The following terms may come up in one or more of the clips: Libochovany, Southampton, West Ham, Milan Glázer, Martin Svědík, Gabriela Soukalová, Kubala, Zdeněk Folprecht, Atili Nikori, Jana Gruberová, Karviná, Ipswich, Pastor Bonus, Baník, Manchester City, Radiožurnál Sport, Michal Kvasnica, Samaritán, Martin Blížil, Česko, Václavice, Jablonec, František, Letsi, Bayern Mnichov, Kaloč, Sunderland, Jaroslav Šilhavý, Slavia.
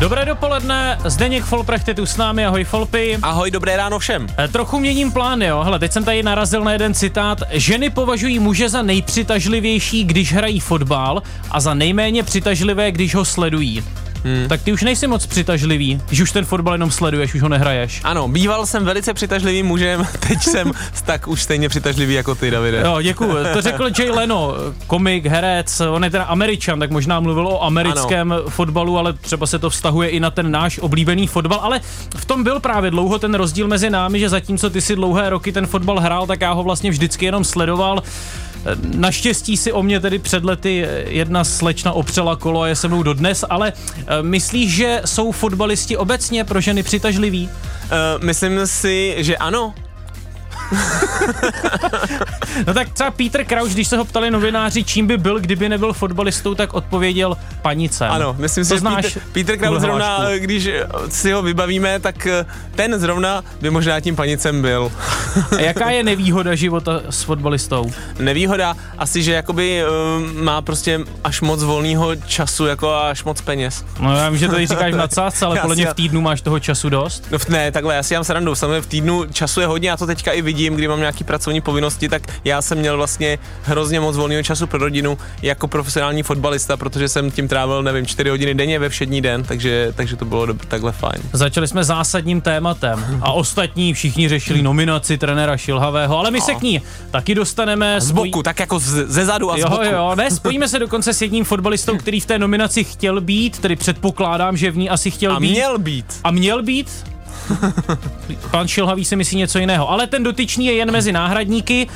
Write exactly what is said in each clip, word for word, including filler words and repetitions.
Dobré dopoledne, Zdeněk Folprecht je tu s námi, ahoj Folpy. Ahoj, dobré ráno všem. E, trochu měním plán, jo, hele, teď jsem tady narazil na jeden citát. Ženy považují muže za nejpřitažlivější, když hrají fotbal a za nejméně přitažlivé, když ho sledují. Hmm. Tak ty už nejsi moc přitažlivý, že už ten fotbal jenom sleduješ, už ho nehraješ. Ano, býval jsem velice přitažlivým mužem, teď jsem tak už stejně přitažlivý jako ty, Davide. Jo, děkuju, to řekl Jay Leno, komik, herec, on je teda Američan, tak možná mluvil o americkém ano. fotbalu, ale třeba se to vztahuje i na ten náš oblíbený fotbal, ale v tom byl právě dlouho ten rozdíl mezi námi, že zatímco ty si dlouhé roky ten fotbal hrál, tak já ho vlastně vždycky jenom sledoval. Naštěstí si o mě tedy před lety jedna slečna opřela kolo a je se mnou dodnes, ale myslíš, že jsou fotbalisti obecně pro ženy přitažliví? Uh, myslím si, že ano. No tak třeba Peter Kraus, když se ho ptali novináři, čím by byl, kdyby nebyl fotbalistou, tak odpověděl panicem. Ano, myslím si, to že Peter, Peter Kraus zrovna, když si ho vybavíme, tak ten zrovna by možná tím panicem byl. A jaká je nevýhoda života s fotbalistou? Nevýhoda asi, že jakoby um, má prostě až moc volného času, jako až moc peněz. No já vím, že tady říkáš v nadsázce, ale podle mě v týdnu máš toho času dost. No, ne, takhle, já si jám srandu, samozřejmě v týdnu času je hodně, já to teďka i vidím. Kdy mám nějaké pracovní povinnosti, tak já jsem měl vlastně hrozně moc volného času pro rodinu jako profesionální fotbalista, protože jsem tím trávil, nevím, čtyři hodiny denně ve všední den, takže, takže to bylo dobře, takhle fajn. Začali jsme zásadním tématem a ostatní všichni řešili nominaci trenéra Šilhavého, ale my se k ní taky dostaneme. Z boku, spoj... tak jako z, ze zadu a z boku. Jo, jo, ne, spojíme se dokonce s jedním fotbalistou, který v té nominaci chtěl být, tedy předpokládám, že v ní asi chtěl a být. A měl být. A měl být. Pan Šilhavý si myslí něco jiného, ale ten dotyčný je jen mezi náhradníky.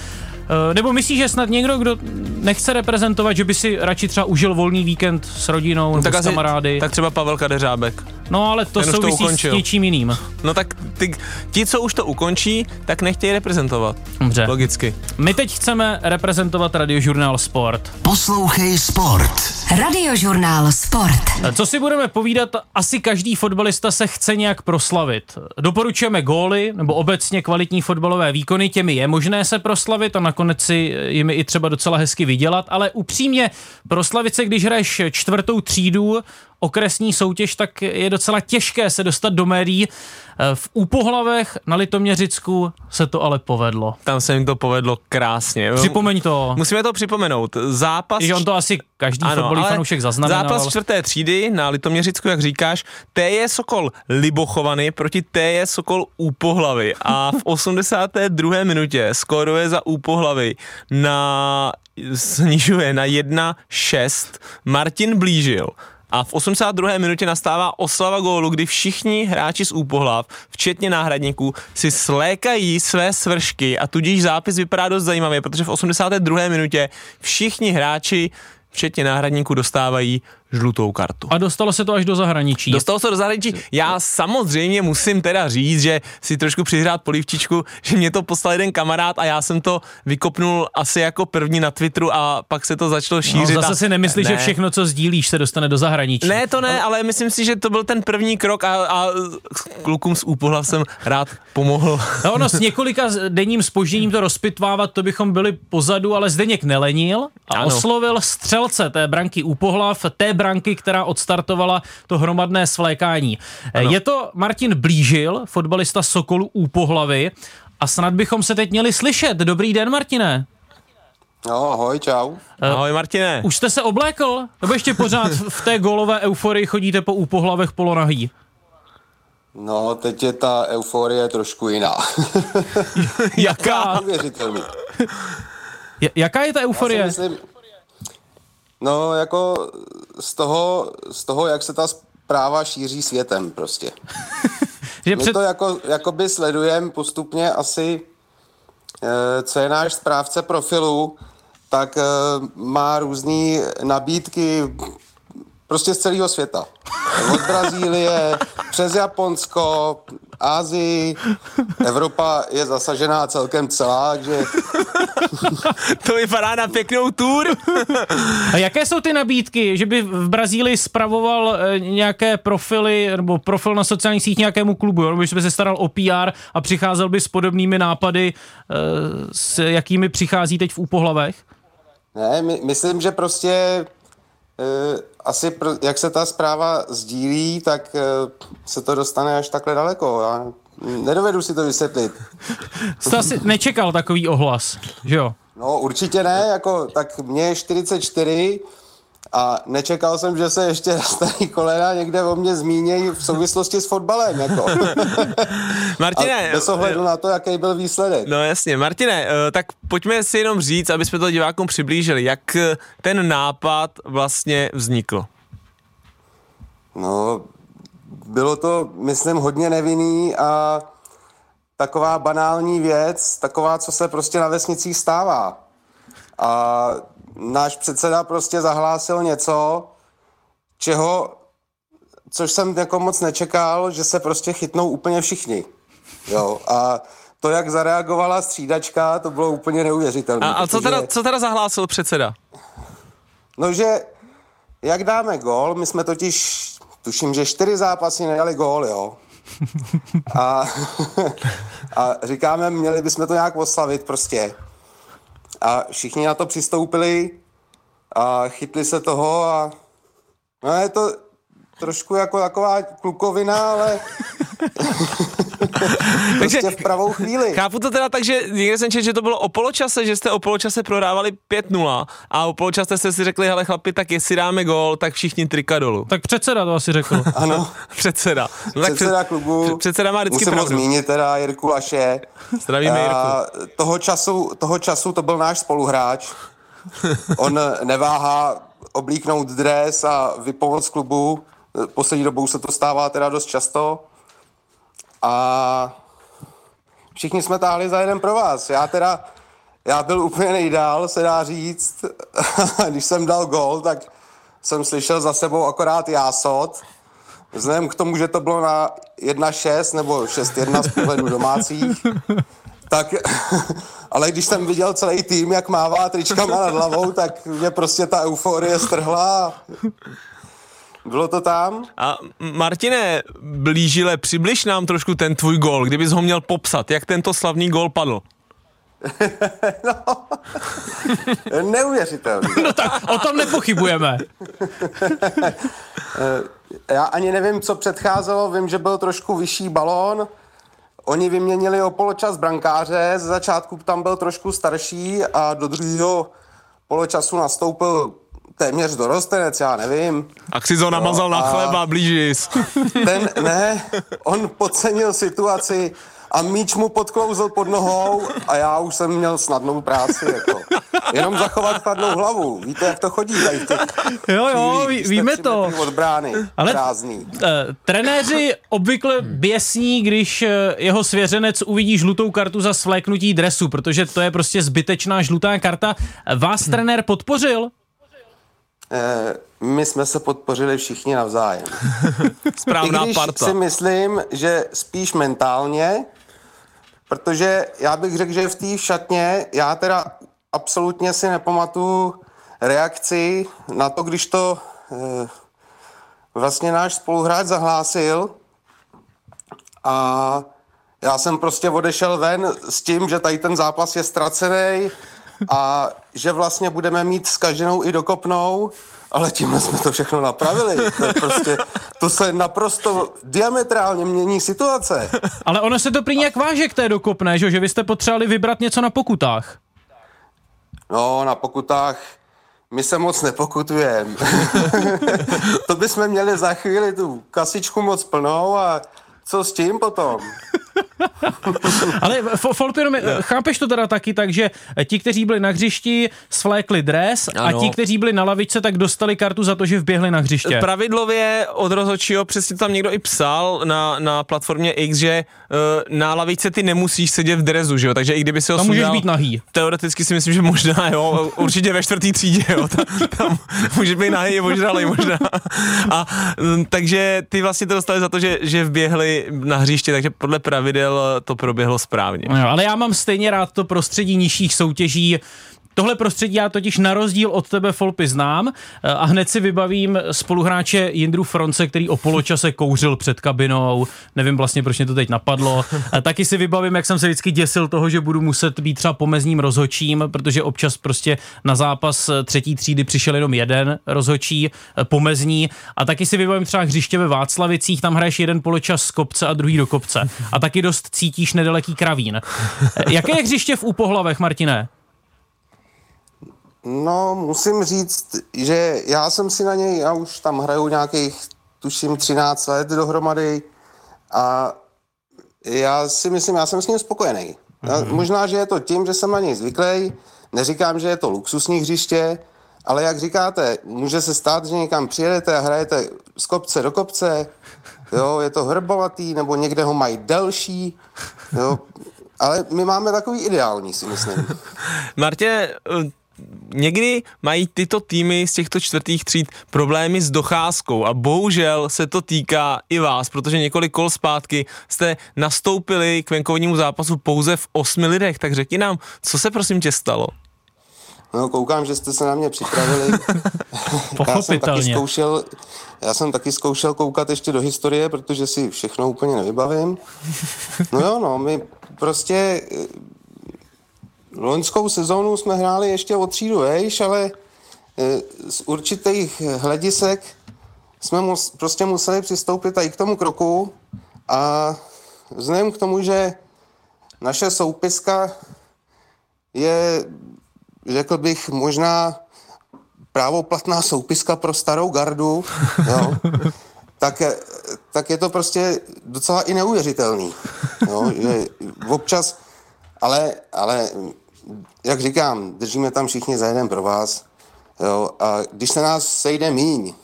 Nebo myslíš, že snad někdo, kdo nechce reprezentovat, že by si radši třeba užil volný víkend s rodinou nebo tak s asi, kamarády? Tak třeba Pavel Kadeřábek. No ale to ten souvisí to s něčím jiným. No tak ty, ti, co už to ukončí, tak nechtějí reprezentovat. Dobře. Logicky. My teď chceme reprezentovat Radiožurnál Sport. Poslouchej Sport. Radiožurnál Sport. Co si budeme povídat, asi každý fotbalista se chce nějak proslavit. Doporučujeme góly nebo obecně kvalitní fotbalové výkony, těmi je možné se proslavit a nakonec si jimi i třeba docela hezky vydělat, ale upřímně proslavit se, když hraješ čtvrtou třídu, okresní soutěž, tak je docela těžké se dostat do médií. V Úpohlavech na Litoměřicku se to ale povedlo. Tam se jim to povedlo krásně. Připomeň to. Musíme to připomenout. Zápas... Že on to asi každý fotbalový fanoušek zaznamenal. Zápas čtvrté třídy na Litoměřicku, jak říkáš, T J Sokol Libochovany proti T J Sokol Úpohlavy. A v osmdesáté druhé minutě skóruje za Úpohlavy na... snižuje na jedna šest Martin Blížil. A v osmdesáté druhé minutě nastává oslava gólu, kdy všichni hráči z Úpohlav, včetně náhradníků, si slékají své svršky a tudíž zápis vypadá dost zajímavě, protože v osmdesáté druhé minutě všichni hráči, včetně náhradníků, dostávají žlutou kartu. A dostalo se to až do zahraničí. Dostalo se do zahraničí. Já samozřejmě musím teda říct, že si trošku přihrát polívčičku, že mě to poslal jeden kamarád a já jsem to vykopnul asi jako první na Twitteru a pak se to začalo šířit. No, zase a... si nemyslíš, ne. že všechno, co sdílíš, se dostane do zahraničí. Ne, to ne, ale myslím si, že to byl ten první krok a, a klukům z Úpohlav jsem rád pomohl. No, no, s několika denním zpožděním to rozpitvávat, to bychom byli pozadu, ale Zdeněk nelenil a ano. oslovil střelce té branky Úpohlav, té branky, která odstartovala to hromadné svlékání. Ano. Je to Martin Blížil, fotbalista Sokolu Úpohlavy a snad bychom se teď měli slyšet. Dobrý den, Martine. No, ahoj, čau. Ahoj, Martine. Už jste se oblékl? Nebo ještě pořád v té gólové euforii chodíte po Úpohlavech polonahý? No, teď je ta euforie trošku jiná. Jaká? Jaká je ta euforie? No, jako z toho, z toho, jak se ta zpráva šíří světem prostě. My před... to jako, jakoby sledujeme postupně asi, e, co je náš správce profilu, tak e, má různý nabídky prostě z celého světa. Od Brazílie, přes Japonsko, Asii, Evropa je zasažená celkem celá, takže... To vypadá na pěknou tour. A jaké jsou ty nabídky, že by v Brazílii spravoval nějaké profily, nebo profil na sociálních sítích nějakému klubu, nebo že by se staral o P R a přicházel by s podobnými nápady, s jakými přichází teď v Úpohlavech? Ne, my, myslím, že prostě asi, jak se ta zpráva sdílí, tak se to dostane až takhle daleko. Já nedovedu si to vysvětlit. Jste asi nečekal takový ohlas, že jo? No určitě ne, jako, tak mě je čtyřicet čtyři a nečekal jsem, že se ještě starý kolena někde o mě zmínějí v souvislosti s fotbalem, jako. Martine, bez ohledu na to, jaký byl výsledek. No jasně, Martine, tak pojďme si jenom říct, aby jsme to divákům přiblížili, jak ten nápad vlastně vznikl. No, bylo to, myslím, hodně nevinný a taková banální věc, taková, co se prostě na vesnicích stává. A náš předseda prostě zahlásil něco, čeho, což jsem jako moc nečekal, že se prostě chytnou úplně všichni. Jo, a to, jak zareagovala střídačka, to bylo úplně neuvěřitelné. A, a co, teda, co teda zahlásil předseda? No, že jak dáme gól, my jsme totiž, tuším, že čtyři zápasy nedali gól, jo. A, a říkáme, měli bychom to nějak oslavit prostě. A všichni na to přistoupili a chytli se toho a no je to trošku jako taková klukovina, ale prostě v pravou chvíli. Chápu to teda tak, že někde jsem četl, že to bylo o poločase, že jste o poločase prodávali pět nula a o poločase jste si řekli, hele chlapi, tak jestli dáme gól, tak všichni trika dolů. Tak předseda to asi řekl. Ano. Předseda. No, tak předseda klubu. Předseda má vždycky pravdu. Musím ho zmínit teda Jirku Laše. Zdravíme Jirku. Toho času, toho času to byl náš spoluhráč. On neváhá oblíknout dres a vypomoc klubu. Poslední dobou se to stává teda dost často. A všichni jsme táhli za jeden pro vás. Já teda, já byl úplně nejdál, se dá říct. Když jsem dal gól, tak jsem slyšel za sebou akorát jásot. Vzhledem k tomu, že to bylo na jedna šest nebo šest jedna z pohledu domácích, tak, ale když jsem viděl celý tým, jak mává tričkama nad hlavou, tak mě prostě ta euforie strhla. Bylo to tam. A Martine Blížile, přibliž nám trošku ten tvůj gól, kdybys ho měl popsat, jak tento slavný gól padl. No, neuvěřitelný. No tak, o tom nepochybujeme. Já ani nevím, co předcházelo, vím, že byl trošku vyšší balón, oni vyměnili o poločas brankáře, ze začátku tam byl trošku starší a do druhého poločasu nastoupil téměř dorostenec, já nevím. A si to namazal no, na chleba, Blížis. Ten, ne, on podcenil situaci a míč mu podklouzl pod nohou a já už jsem měl snadnou práci, jako. Jenom zachovat chladnou hlavu. Víte, jak to chodí? Těch, jo, jo, ví, víme to. Od brány, ale krásný. T- trenéři obvykle běsní, když jeho svěřenec uvidí žlutou kartu za svléknutí dresu, protože to je prostě zbytečná žlutá karta. Vás trenér podpořil? My jsme se podpořili všichni navzájem. Správná když parta. Si myslím, že spíš mentálně, protože já bych řekl, že v té šatně, já teda absolutně si nepamatuju reakci na to, když to vlastně náš spoluhráč zahlásil a já jsem prostě odešel ven s tím, že tady ten zápas je ztracený, a že vlastně budeme mít zkaženou i dokopnou, ale tímhle jsme to všechno napravili. To, prostě, to se naprosto diametrálně mění situace. Ale ono se to prý nějak váže k té dokopné, že vy jste potřebovali vybrat něco na pokutách. No, na pokutách my se moc nepokutujeme. To bychom měli za chvíli tu kasičku moc plnou a co s tím potom? Ale Folpino, chápeš to teda taky tak, že ti, kteří byli na hřišti, svlékli dres ano. A ti, kteří byli na lavičce, tak dostali kartu za to, že vběhli na hřiště. Pravidlově od rozhodčího, přesně tam někdo i psal na, na platformě X, že uh, na lavičce ty nemusíš sedět v dresu, že jo? Takže i kdyby si ho tam můžeš dal, být nahý. Teoreticky si myslím, že možná, jo, určitě ve čtvrtý třídě, jo, tam, tam můžeš být nahý, je ožralej možná. A um, takže ty vlastně to dostali za to, že, že vběhli na hřiště, takže podle pravidel to proběhlo správně. No, ale já mám stejně rád to prostředí nižších soutěží, Tohle prostředí já totiž na rozdíl od tebe, Folpy, znám a hned si vybavím spoluhráče Jindru Fronce, který o poločase kouřil před kabinou, nevím vlastně, proč mě to teď napadlo. A taky si vybavím, jak jsem se vždycky děsil toho, že budu muset být třeba pomezním rozhodčím, protože občas prostě na zápas třetí třídy přišel jenom jeden rozhodčí pomezní. A taky si vybavím třeba hřiště ve Václavicích, tam hraješ jeden poločas z kopce a druhý do kopce. A taky dost cítíš nedaleký Kravín. Jaké je hřiště v Úpohlavech, Martine? No, musím říct, že já jsem si na něj, já už tam hraju nějakých, tuším, třináct let dohromady a já si myslím, já jsem s ním spokojený. Mm-hmm. Možná, že je to tím, že jsem na něj zvyklý, neříkám, že je to luxusní hřiště, ale jak říkáte, může se stát, že někam přijedete a hrajete z kopce do kopce, jo, je to hrbolatý, nebo někde ho mají delší, jo, ale my máme takový ideální, si myslím. Martě, někdy mají tyto týmy z těchto čtvrtých tříd problémy s docházkou a bohužel se to týká i vás, protože několik kol zpátky jste nastoupili k venkovnímu zápasu pouze v osmi lidech, tak řekni nám, co se prosím tě stalo? No, koukám, že jste se na mě připravili. já, jsem taky zkoušel, já jsem taky zkoušel koukat ještě do historie, protože si všechno úplně nevybavím. No jo, no, my prostě... Loňskou sezónu jsme hráli ještě o třídu vejš, ale z určitých hledisek jsme mus, prostě museli přistoupit i k tomu kroku a vzhledem k tomu, že naše soupiska je, řekl bych, možná právoplatná soupiska pro starou gardu, jo, tak, tak je to prostě docela i neuvěřitelný, jo, že občas, ale, ale jak říkám, držíme tam všichni za jeden pro vás, jo, a když se nás sejde míň,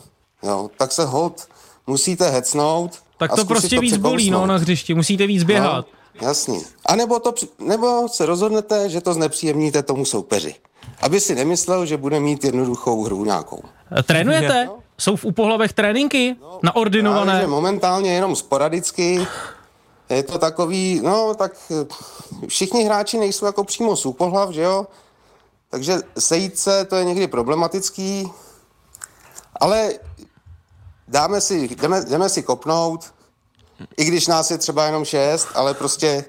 jo, tak se hod musíte hecnout. Tak to prostě to víc bolí, no, na hřišti, musíte víc běhat. No, jasný. A nebo, to, nebo se rozhodnete, že to znepříjemníte tomu soupeři, aby si nemyslel, že bude mít jednoduchou hru nějakou. Trénujete? No? Jsou v Úpohlavech tréninky? No, naordinované? Já, že momentálně jenom sporadicky. Je to takový, no tak všichni hráči nejsou jako přímo z Úpohlav, že jo? Takže sejít se, to je někdy problematický, ale dáme si, jdeme, jdeme si kopnout, i když nás je třeba jenom šest, ale prostě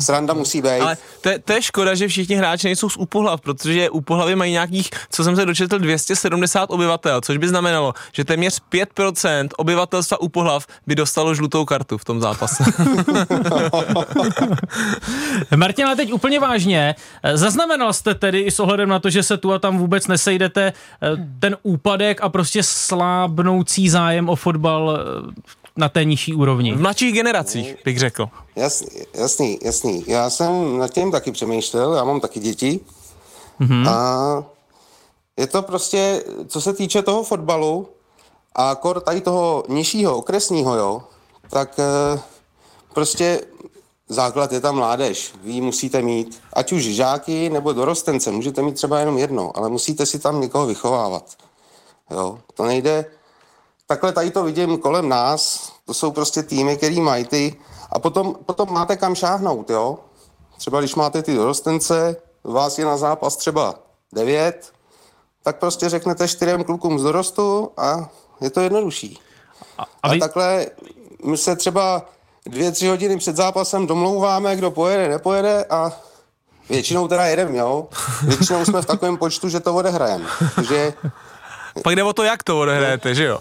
sranda musí být. Ale to, to je škoda, že všichni hráči nejsou z Úpohlav, protože Úpohlavy mají nějakých, co jsem se dočetl, dvě stě sedmdesát obyvatel, což by znamenalo, že téměř pět procent obyvatelstva Úpohlav by dostalo žlutou kartu v tom zápase. Martin, ale teď úplně vážně. Zaznamenal jste tedy i s ohledem na to, že se tu a tam vůbec nesejdete, ten úpadek a prostě slábnoucí zájem o fotbal na té nižší úrovni? V mladších generacích, bych řekl. Jasný, jasný, jasný. Já jsem nad tím taky přemýšlel, já mám taky děti. Mm-hmm. A je to prostě, co se týče toho fotbalu a kor tady toho nižšího, okresního, jo, tak e, prostě základ je ta mládež. Vy musíte mít, ať už žáky nebo dorostence, můžete mít třeba jenom jedno, ale musíte si tam někoho vychovávat. Jo, to nejde... Takhle tady to vidím kolem nás, to jsou prostě týmy, který mají ty, a potom, potom máte kam šáhnout, jo. Třeba když máte ty dorostence, vás je na zápas třeba devět, tak prostě řeknete čtyřem klukům z dorostu a je to jednodušší. A, a, vy... a takhle my se třeba dvě, tři hodiny před zápasem domlouváme, kdo pojede, nepojede a většinou teda jedem, jo. Většinou jsme v takovém počtu, že to odehrajeme, že... Pak jde o to, jak to odehráte, že jo?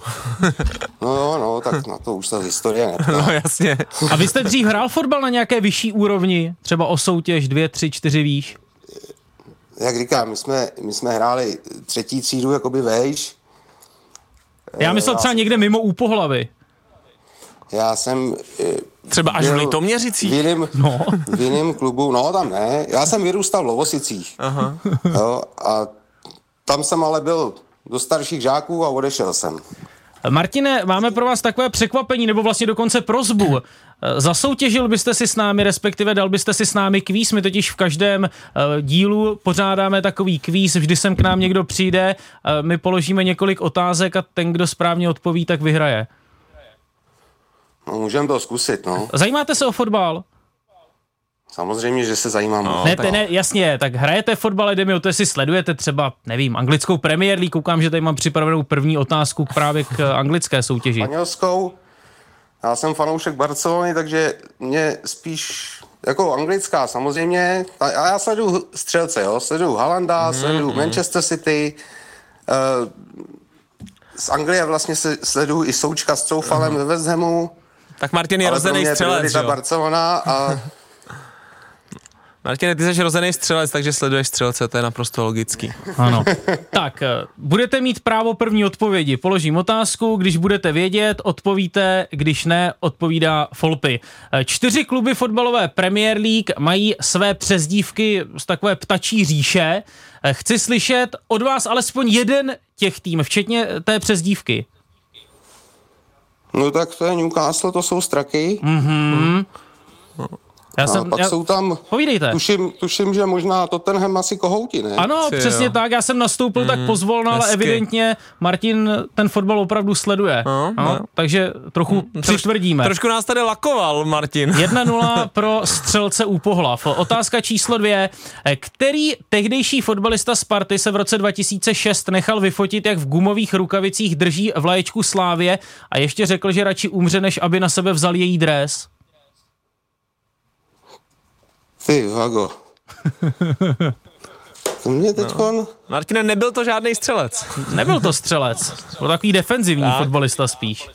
No jo, no, tak na to už ta historie neptá. No jasně. A vy jste dřív hrál fotbal na nějaké vyšší úrovni? Třeba o soutěž dvě, tři, čtyři výš? Jak říkám, my jsme, my jsme hráli třetí třídu jakoby vejš. Já myslel já třeba jsem, někde mimo Úpohlavy. Já jsem... Třeba až v Litoměřicích? V jiném, no. v jiném klubu, no tam ne. Já jsem vyrůstal v Lovosicích. Aha. Jo, a tam jsem ale byl... do starších žáků a odešel jsem. Martine, máme pro vás takové překvapení, nebo vlastně dokonce prosbu. Zasoutěžil byste si s námi, respektive dal byste si s námi kvíz, my totiž v každém dílu pořádáme takový kvíz, vždy sem k nám někdo přijde, my položíme několik otázek a ten, kdo správně odpoví, tak vyhraje. No, můžeme to zkusit, no. Zajímáte se o fotbal? Samozřejmě, že se zajímám. No, ne, ne, jasně, tak hrajete fotbal, Edemio, to jestli sledujete třeba, nevím, anglickou Premier League, koukám, že tady mám připravenou první otázku právě k anglické soutěži. Španělskou, já jsem fanoušek Barcelony, takže mě spíš, jako anglická samozřejmě, a já sleduju střelce, jo, sleduju Haalanda, mm, sleduju mm. Manchester City, uh, z Anglie vlastně se sleduju i Součka s Coufalem mm. ve West Hamu. Tak Martin je rozený střelec, jo. Barcelona a... Martine, ty jsi rozený střelec, takže sleduješ střelce, to je naprosto logický. Ano. Tak, budete mít právo první odpovědi. Položím otázku, když budete vědět, odpovíte, když ne, odpovídá Folpy. Čtyři kluby fotbalové Premier League mají své přezdívky z takové ptačí říše. Chci slyšet od vás alespoň jeden těch tým, včetně té přezdívky. No tak to je Newcastle, to jsou straky. Mhm. No. Já jsem, pak já... jsou tam, povídejte. Tuším, tuším, že možná Tottenham asi kohouti, ne? Ano, Chci, přesně jo. tak, já jsem nastoupil mm, tak pozvolna, hezky. Ale evidentně Martin ten fotbal opravdu sleduje, no, no, takže trochu mm, přitvrdíme. Trošku nás tady lakoval, Martin. jedna nula pro střelce Úpohlav. Otázka číslo dvě. Který tehdejší fotbalista Sparty se v roce dva tisíce šest nechal vyfotit, jak v gumových rukavicích drží vlaječku Slavie a ještě řekl, že radši umře, než aby na sebe vzal její dres? Ty, vago. To mě teďko... No. Martine, nebyl to žádný střelec. Nebyl to střelec. Byl takový defenzivní tak. fotbalista spíš.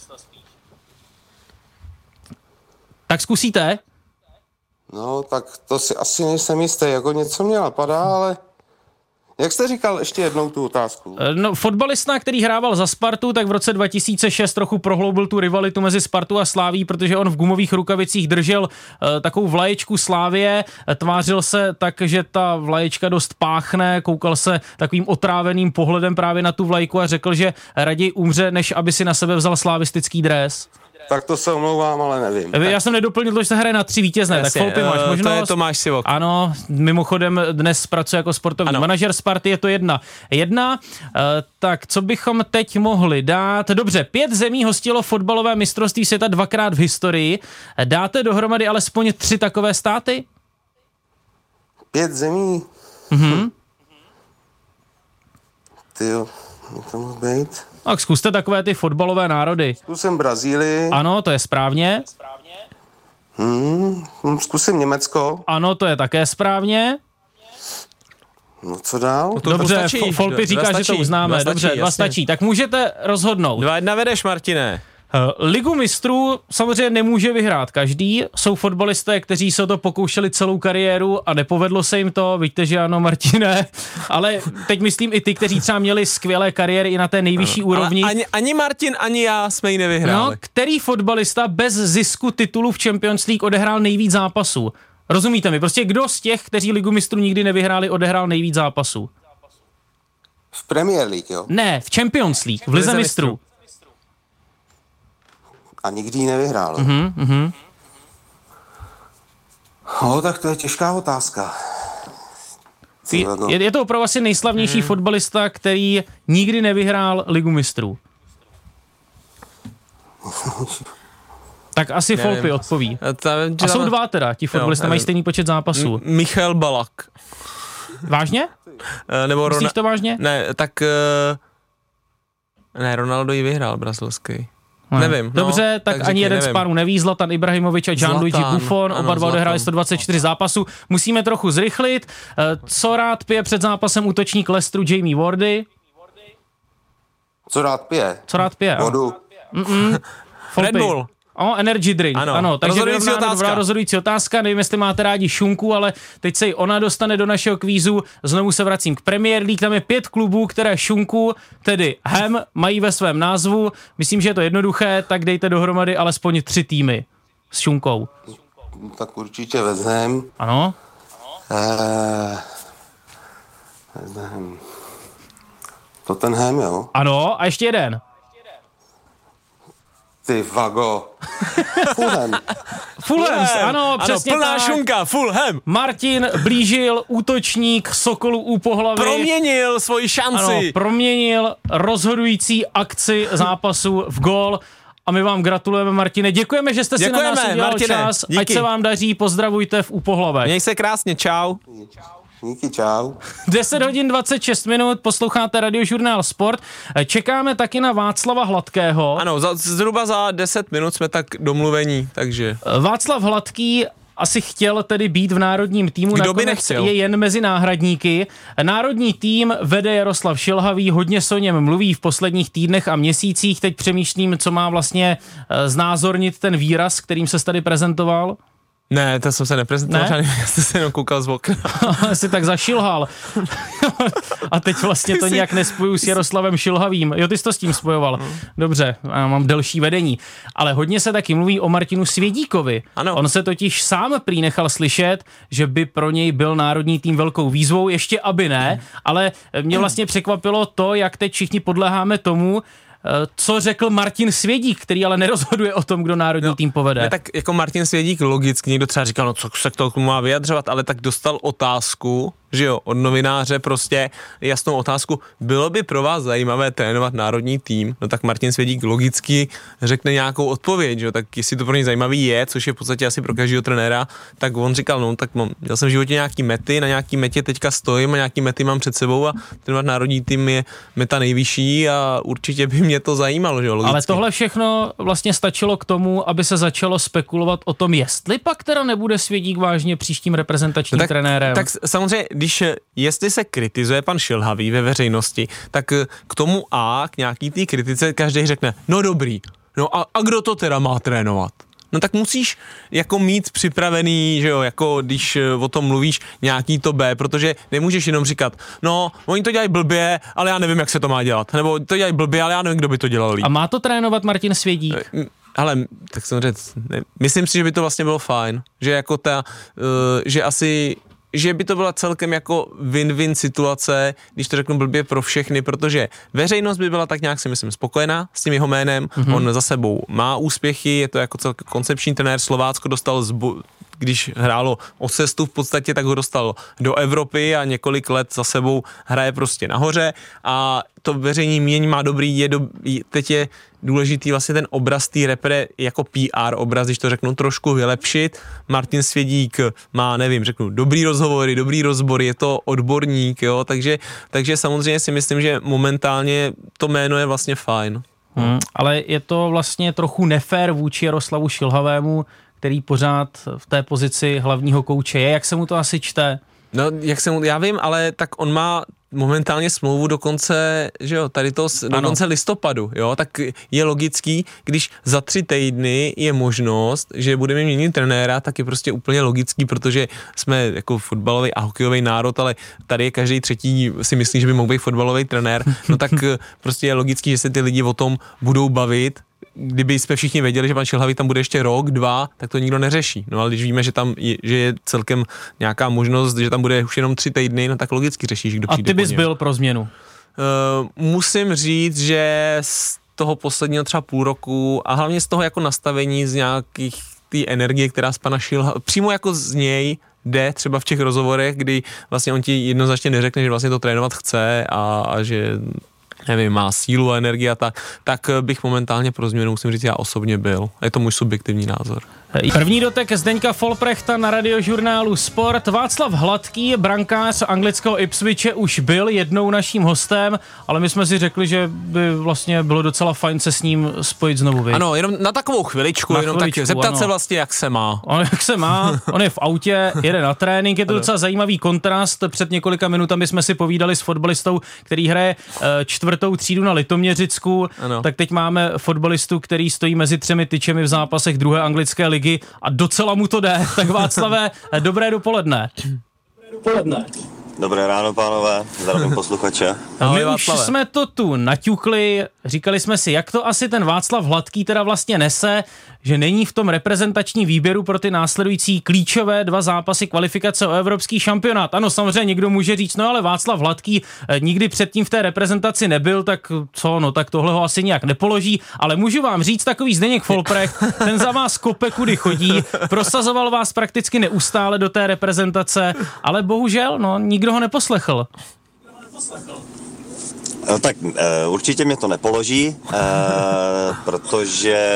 Tak zkusíte? No, tak to si asi nejsem jistý. Jako něco mě napadá, ale... Jak jste říkal ještě jednou tu otázku? No, fotbalista, který hrával za Spartu, tak v roce dva tisíce šest trochu prohloubil tu rivalitu mezi Spartu a Slaví, protože on v gumových rukavicích držel uh, takovou vlaječku Slavie, tvářil se tak, že ta vlaječka dost páchne, koukal se takovým otráveným pohledem právě na tu vlajku a řekl, že raději umře, než aby si na sebe vzal slavistický dres. Tak to se omlouvám, ale nevím. Já jsem nedoplnil, že se hraje na tři vítězné, jasně, tak Folpy máš možnost. To je Tomáš Sivok. Ano, mimochodem dnes pracuje jako sportovní ano. manažer Sparty, je to jedna. Jedna, tak co bychom teď mohli dát? Dobře, pět zemí hostilo fotbalové mistrovství světa dvakrát v historii. Dáte dohromady alespoň tři takové státy? Pět zemí? Mhm. Tyjo, to může být... Tak zkuste takové ty fotbalové národy. Zkusím Brazílii. Ano, to je správně. Správně. Hmm, zkusím Německo. Ano, to je také správně. No co dál? To to dobře, Folpy říká, dva že stačí. To uznáme. Dva dobře, stačí, dva stačí. Tak můžete rozhodnout. Dva jedna vedeš, Martine. Ligu mistrů samozřejmě nemůže vyhrát každý. Jsou fotbalisté, kteří se to pokoušeli celou kariéru a nepovedlo se jim to, vidíte, že ano, Martine, ale teď myslím i ty, kteří třeba měli skvělé kariéry i na té nejvyšší ano, úrovni. Ani, ani Martin, ani já jsme ji nevyhráli. No, který fotbalista bez zisku titulu v Champions League odehrál nejvíc zápasů? Rozumíte mi, prostě kdo z těch, kteří Ligu mistrů nikdy nevyhráli, odehrál nejvíc zápasů? V Premier League, jo? Ne, v Champions League, v Lize mistrů. A nikdy ji nevyhrál. Mm-hmm, mm-hmm. No, tak to je těžká otázka. Je, je to opravdu asi nejslavnější mm. fotbalista, který nikdy nevyhrál Ligu mistrů. Tak asi nevím. Folpy odpoví. A jsou dva teda, ti fotbalisté mají stejný počet zápasů. M- Michel Balak. Vážně? Nebo Ronaldo. To vážně? Ne, tak... Ne, Ronaldo ji vyhrál brazilský. Ne. Nevím. Dobře, no, tak, tak ani jeden nevím. Z pánů neví. Zlatan Ibrahimovič a Gianluigi Buffon, ano, oba dva odehráli sto dvacet čtyři zápasů. Musíme trochu zrychlit. Co rád pije před zápasem útočník Leicesteru Jamie Wardy? Co rád pije? Co rád pije? Vodu. Red Bull. O, energy drink, ano. ano takže rozhodující otázka. rozhodující otázka, nevím, jestli máte rádi šunku, ale teď se i ona dostane do našeho kvízu. Znovu se vracím k Premier League, tam je pět klubů, které šunku, tedy Ham, mají ve svém názvu. Myslím, že je to jednoduché, tak dejte dohromady alespoň tři týmy s šunkou. Tak určitě vezmem. Ano. Eh, vezmem. To ten Ham, jo? Ano, a ještě jeden. Ty vago. Fulham. Fulham, ano, ano, přesně plná tak. Plná šunka, Fulham. Martin Blížil, útočník Sokolů Úpohlavy. Proměnil svoji šanci. Ano, proměnil rozhodující akci zápasu v gól. A my vám gratulujeme, Martine. Děkujeme, že jste Děkujeme, si na nás udělal Martine, čas. Díky. Ať se vám daří, pozdravujte v Úpohlavech. Měj se krásně, čau. Díky, čau. deset hodin dvacet šest minut, posloucháte Radiožurnál Sport. Čekáme taky na Václava Hladkého. Ano, za, zhruba za deset minut jsme tak domluvení, takže... Václav Hladký asi chtěl tedy být v národním týmu, kdo by nechtěl, je jen mezi náhradníky. Národní tým vede Jaroslav Šilhavý, hodně se o něm mluví v posledních týdnech a měsících. Teď přemýšlím, co má vlastně znázornit ten výraz, kterým se tady prezentoval. Ne, to jsem se neprezentoval, ne? Já jsem se jenom koukal z okna. Jsi tak zašilhal. A teď vlastně to nějak nespojuju s Jaroslavem Šilhavým. Jo, ty jsi to s tím spojoval. Dobře, já mám delší vedení. Ale hodně se taky mluví o Martinu Svědíkovi. Ano. On se totiž sám prý nechal slyšet, že by pro něj byl národní tým velkou výzvou, ještě aby ne, ale mě vlastně překvapilo to, jak teď všichni podléháme tomu, co řekl Martin Svědík, který ale nerozhoduje o tom, kdo národní no, tým povede. Ne, tak jako Martin Svědík logicky, někdo třeba říkal, no co se k tomu má vyjadřovat, ale tak dostal otázku, že jo, od novináře prostě jasnou otázku, bylo by pro vás zajímavé trénovat národní tým, no tak Martin Svědík logicky řekne nějakou odpověď, že jo, tak jestli to pro něj zajímavý je, což je v podstatě asi pro každého trenéra, tak on říkal, no tak mám, já jsem v životě nějaký mety, na nějaký metě teďka stojím a nějaký mety mám před sebou a trénovat národní tým je meta nejvyšší a určitě by mě to zajímalo, že jo, logicky. Ale tohle všechno vlastně stačilo k tomu, aby se začalo spekulovat o tom, jestli pak teda nebude Svědík vážně příštím reprezentačním no, tak, trenérem. Tak samozřejmě když, jestli se kritizuje pan Šilhavý ve veřejnosti, tak k tomu a k nějaký té kritice každý řekne, no dobrý, no a, a kdo to teda má trénovat? No tak musíš jako mít připravený, že jo, jako když o tom mluvíš nějaký to B, protože nemůžeš jenom říkat, no oni to dělají blbě, ale já nevím, jak se to má dělat, nebo to dělají blbě, ale já nevím, kdo by to dělal líp. A má to trénovat Martin Svědík? Ale tak samozřejmě, myslím si, že by to vlastně bylo fajn, že jako ta, že asi... že by to byla celkem jako win-win situace, když to řeknu blbě pro všechny, protože veřejnost by byla tak nějak si myslím spokojená s tím jeho jménem, mm-hmm. On za sebou má úspěchy, je to jako celkem koncepční trenér, Slovácko dostal zbu- když hrálo o cestu v podstatě, tak ho dostal do Evropy a několik let za sebou hraje prostě nahoře a to veřejný mínění má dobrý, je do, teď je důležitý vlastně ten obraz tý repre jako P R obraz, když to řeknu trošku vylepšit. Martin Svědík má, nevím, řeknu, dobrý rozhovory, dobrý rozbor, je to odborník, jo, takže, takže samozřejmě si myslím, že momentálně to jméno je vlastně fajn. Hmm, ale je to vlastně trochu nefér vůči Jaroslavu Šilhavému, který pořád v té pozici hlavního kouče je. Jak se mu to asi čte? No, jak se mu, já vím, ale tak on má momentálně smlouvu do konce, že jo, tady to do konce listopadu, jo, tak je logický, když za tři týdny je možnost, že budeme měnit trenéra, tak je prostě úplně logický, protože jsme jako fotbalový a hokejový národ, ale tady je každý třetí si myslí, že by mohl být fotbalový trenér, no tak prostě je logický, že se ty lidi o tom budou bavit. Kdyby jsme všichni věděli, že pan Šilhavý tam bude ještě rok, dva, tak to nikdo neřeší. No ale když víme, že tam je, že je celkem nějaká možnost, že tam bude už jenom tři týdny, no tak logicky řešíš, kdo přijde. A ty bys byl pro změnu? Uh, musím říct, že z toho posledního třeba půl roku a hlavně z toho jako nastavení z nějakých té energie, která z pana Šilhavého, přímo jako z něj jde třeba v těch rozhovorech, kdy vlastně on ti jednoznačně neřekne, že vlastně to trénovat chce a, a že... nevím, má sílu a energie a tak, tak bych momentálně pro změnu, musím říct, já osobně byl. Je to můj subjektivní názor. První dotek Zdeňka Folprechta na Radiožurnálu Sport. Václav Hladký, brankář anglického Ipswiche, už byl jednou naším hostem, ale my jsme si řekli, že by vlastně bylo docela fajn se s ním spojit znovu. Vy. Ano, jenom na takovou chviličku, na jenom chviličku, tak zeptat ano. Se vlastně, jak se má. On, jak se má, on je v autě, jede na trénink, je to docela zajímavý kontrast. Před několika minutami jsme si povídali s fotbalistou, který hraje čtvrtou třídu na Litoměřicku, ano. Tak teď máme fotbalistu, který stojí mezi třemi tyčemi v zápasech druhé anglické ligy. A docela mu to jde. Tak Václave, dobré dopoledne. Dobré dopoledne. Dobré ráno, pánové. Zdravím posluchače. No, my už jsme to tu naťukli, říkali jsme si, jak to asi ten Václav Hladký teda vlastně nese, že není v tom reprezentačním výběru pro ty následující klíčové dva zápasy kvalifikace o evropský šampionát. Ano, samozřejmě někdo může říct, no ale Václav Hladký nikdy předtím v té reprezentaci nebyl, tak co, no tak tohle ho asi nějak nepoloží, ale můžu vám říct, takový Zdeněk Folprecht, ten za vás kope kudy chodí, prosazoval vás prakticky neustále do té reprezentace, ale bohužel, no nikdo ho neposlechl. No, tak e, určitě mě to nepoloží, e, protože,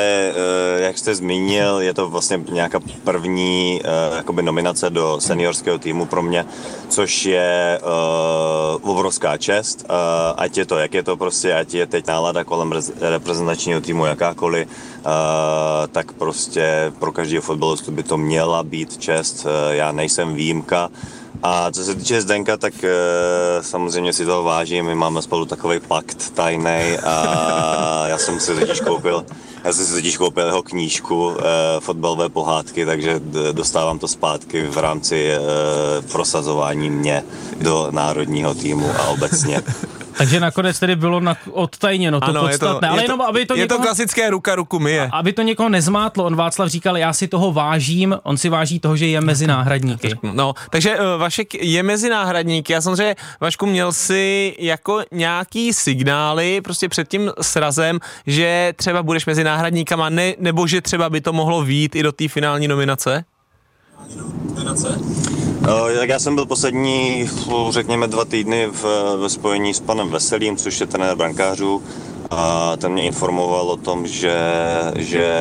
jak jste zmínil, je to vlastně nějaká první jakoby nominace do seniorského týmu pro mě, což je uh, obrovská čest, uh, ať je to, jak je to prostě, ať je teď nálada kolem reprezentačního týmu jakákoliv, uh, tak prostě pro každého fotbalistu by to měla být čest, uh, já nejsem výjimka. A co se týče Zdenka, tak e, samozřejmě si toho vážím, my máme spolu takový pakt tajnej a já jsem si totiž koupil, já jsem si totiž koupil jeho knížku e, Fotbalové pohádky, takže dostávám to zpátky v rámci e, prosazování mě do národního týmu a obecně. Takže nakonec tedy bylo na, odtajněno to ano, podstatné, je to, ale je jenom to, aby to je někoho, to klasické ruka ruku myje. Aby to někoho nezmátlo, on Václav říkal, já si toho vážím, on si váží toho, že je mezi náhradníky. No, takže Vašek je mezi náhradníky a samozřejmě Vašku, měl si jako nějaký signály prostě před tím srazem, že třeba budeš mezi náhradníkama, ne, nebo že třeba by to mohlo vyjít i do té finální nominace? nominace. No, tak já jsem byl poslední, řekněme, dva týdny v, ve spojení s panem Veselým, což je trenér brankářů, a ten mě informoval o tom, že, že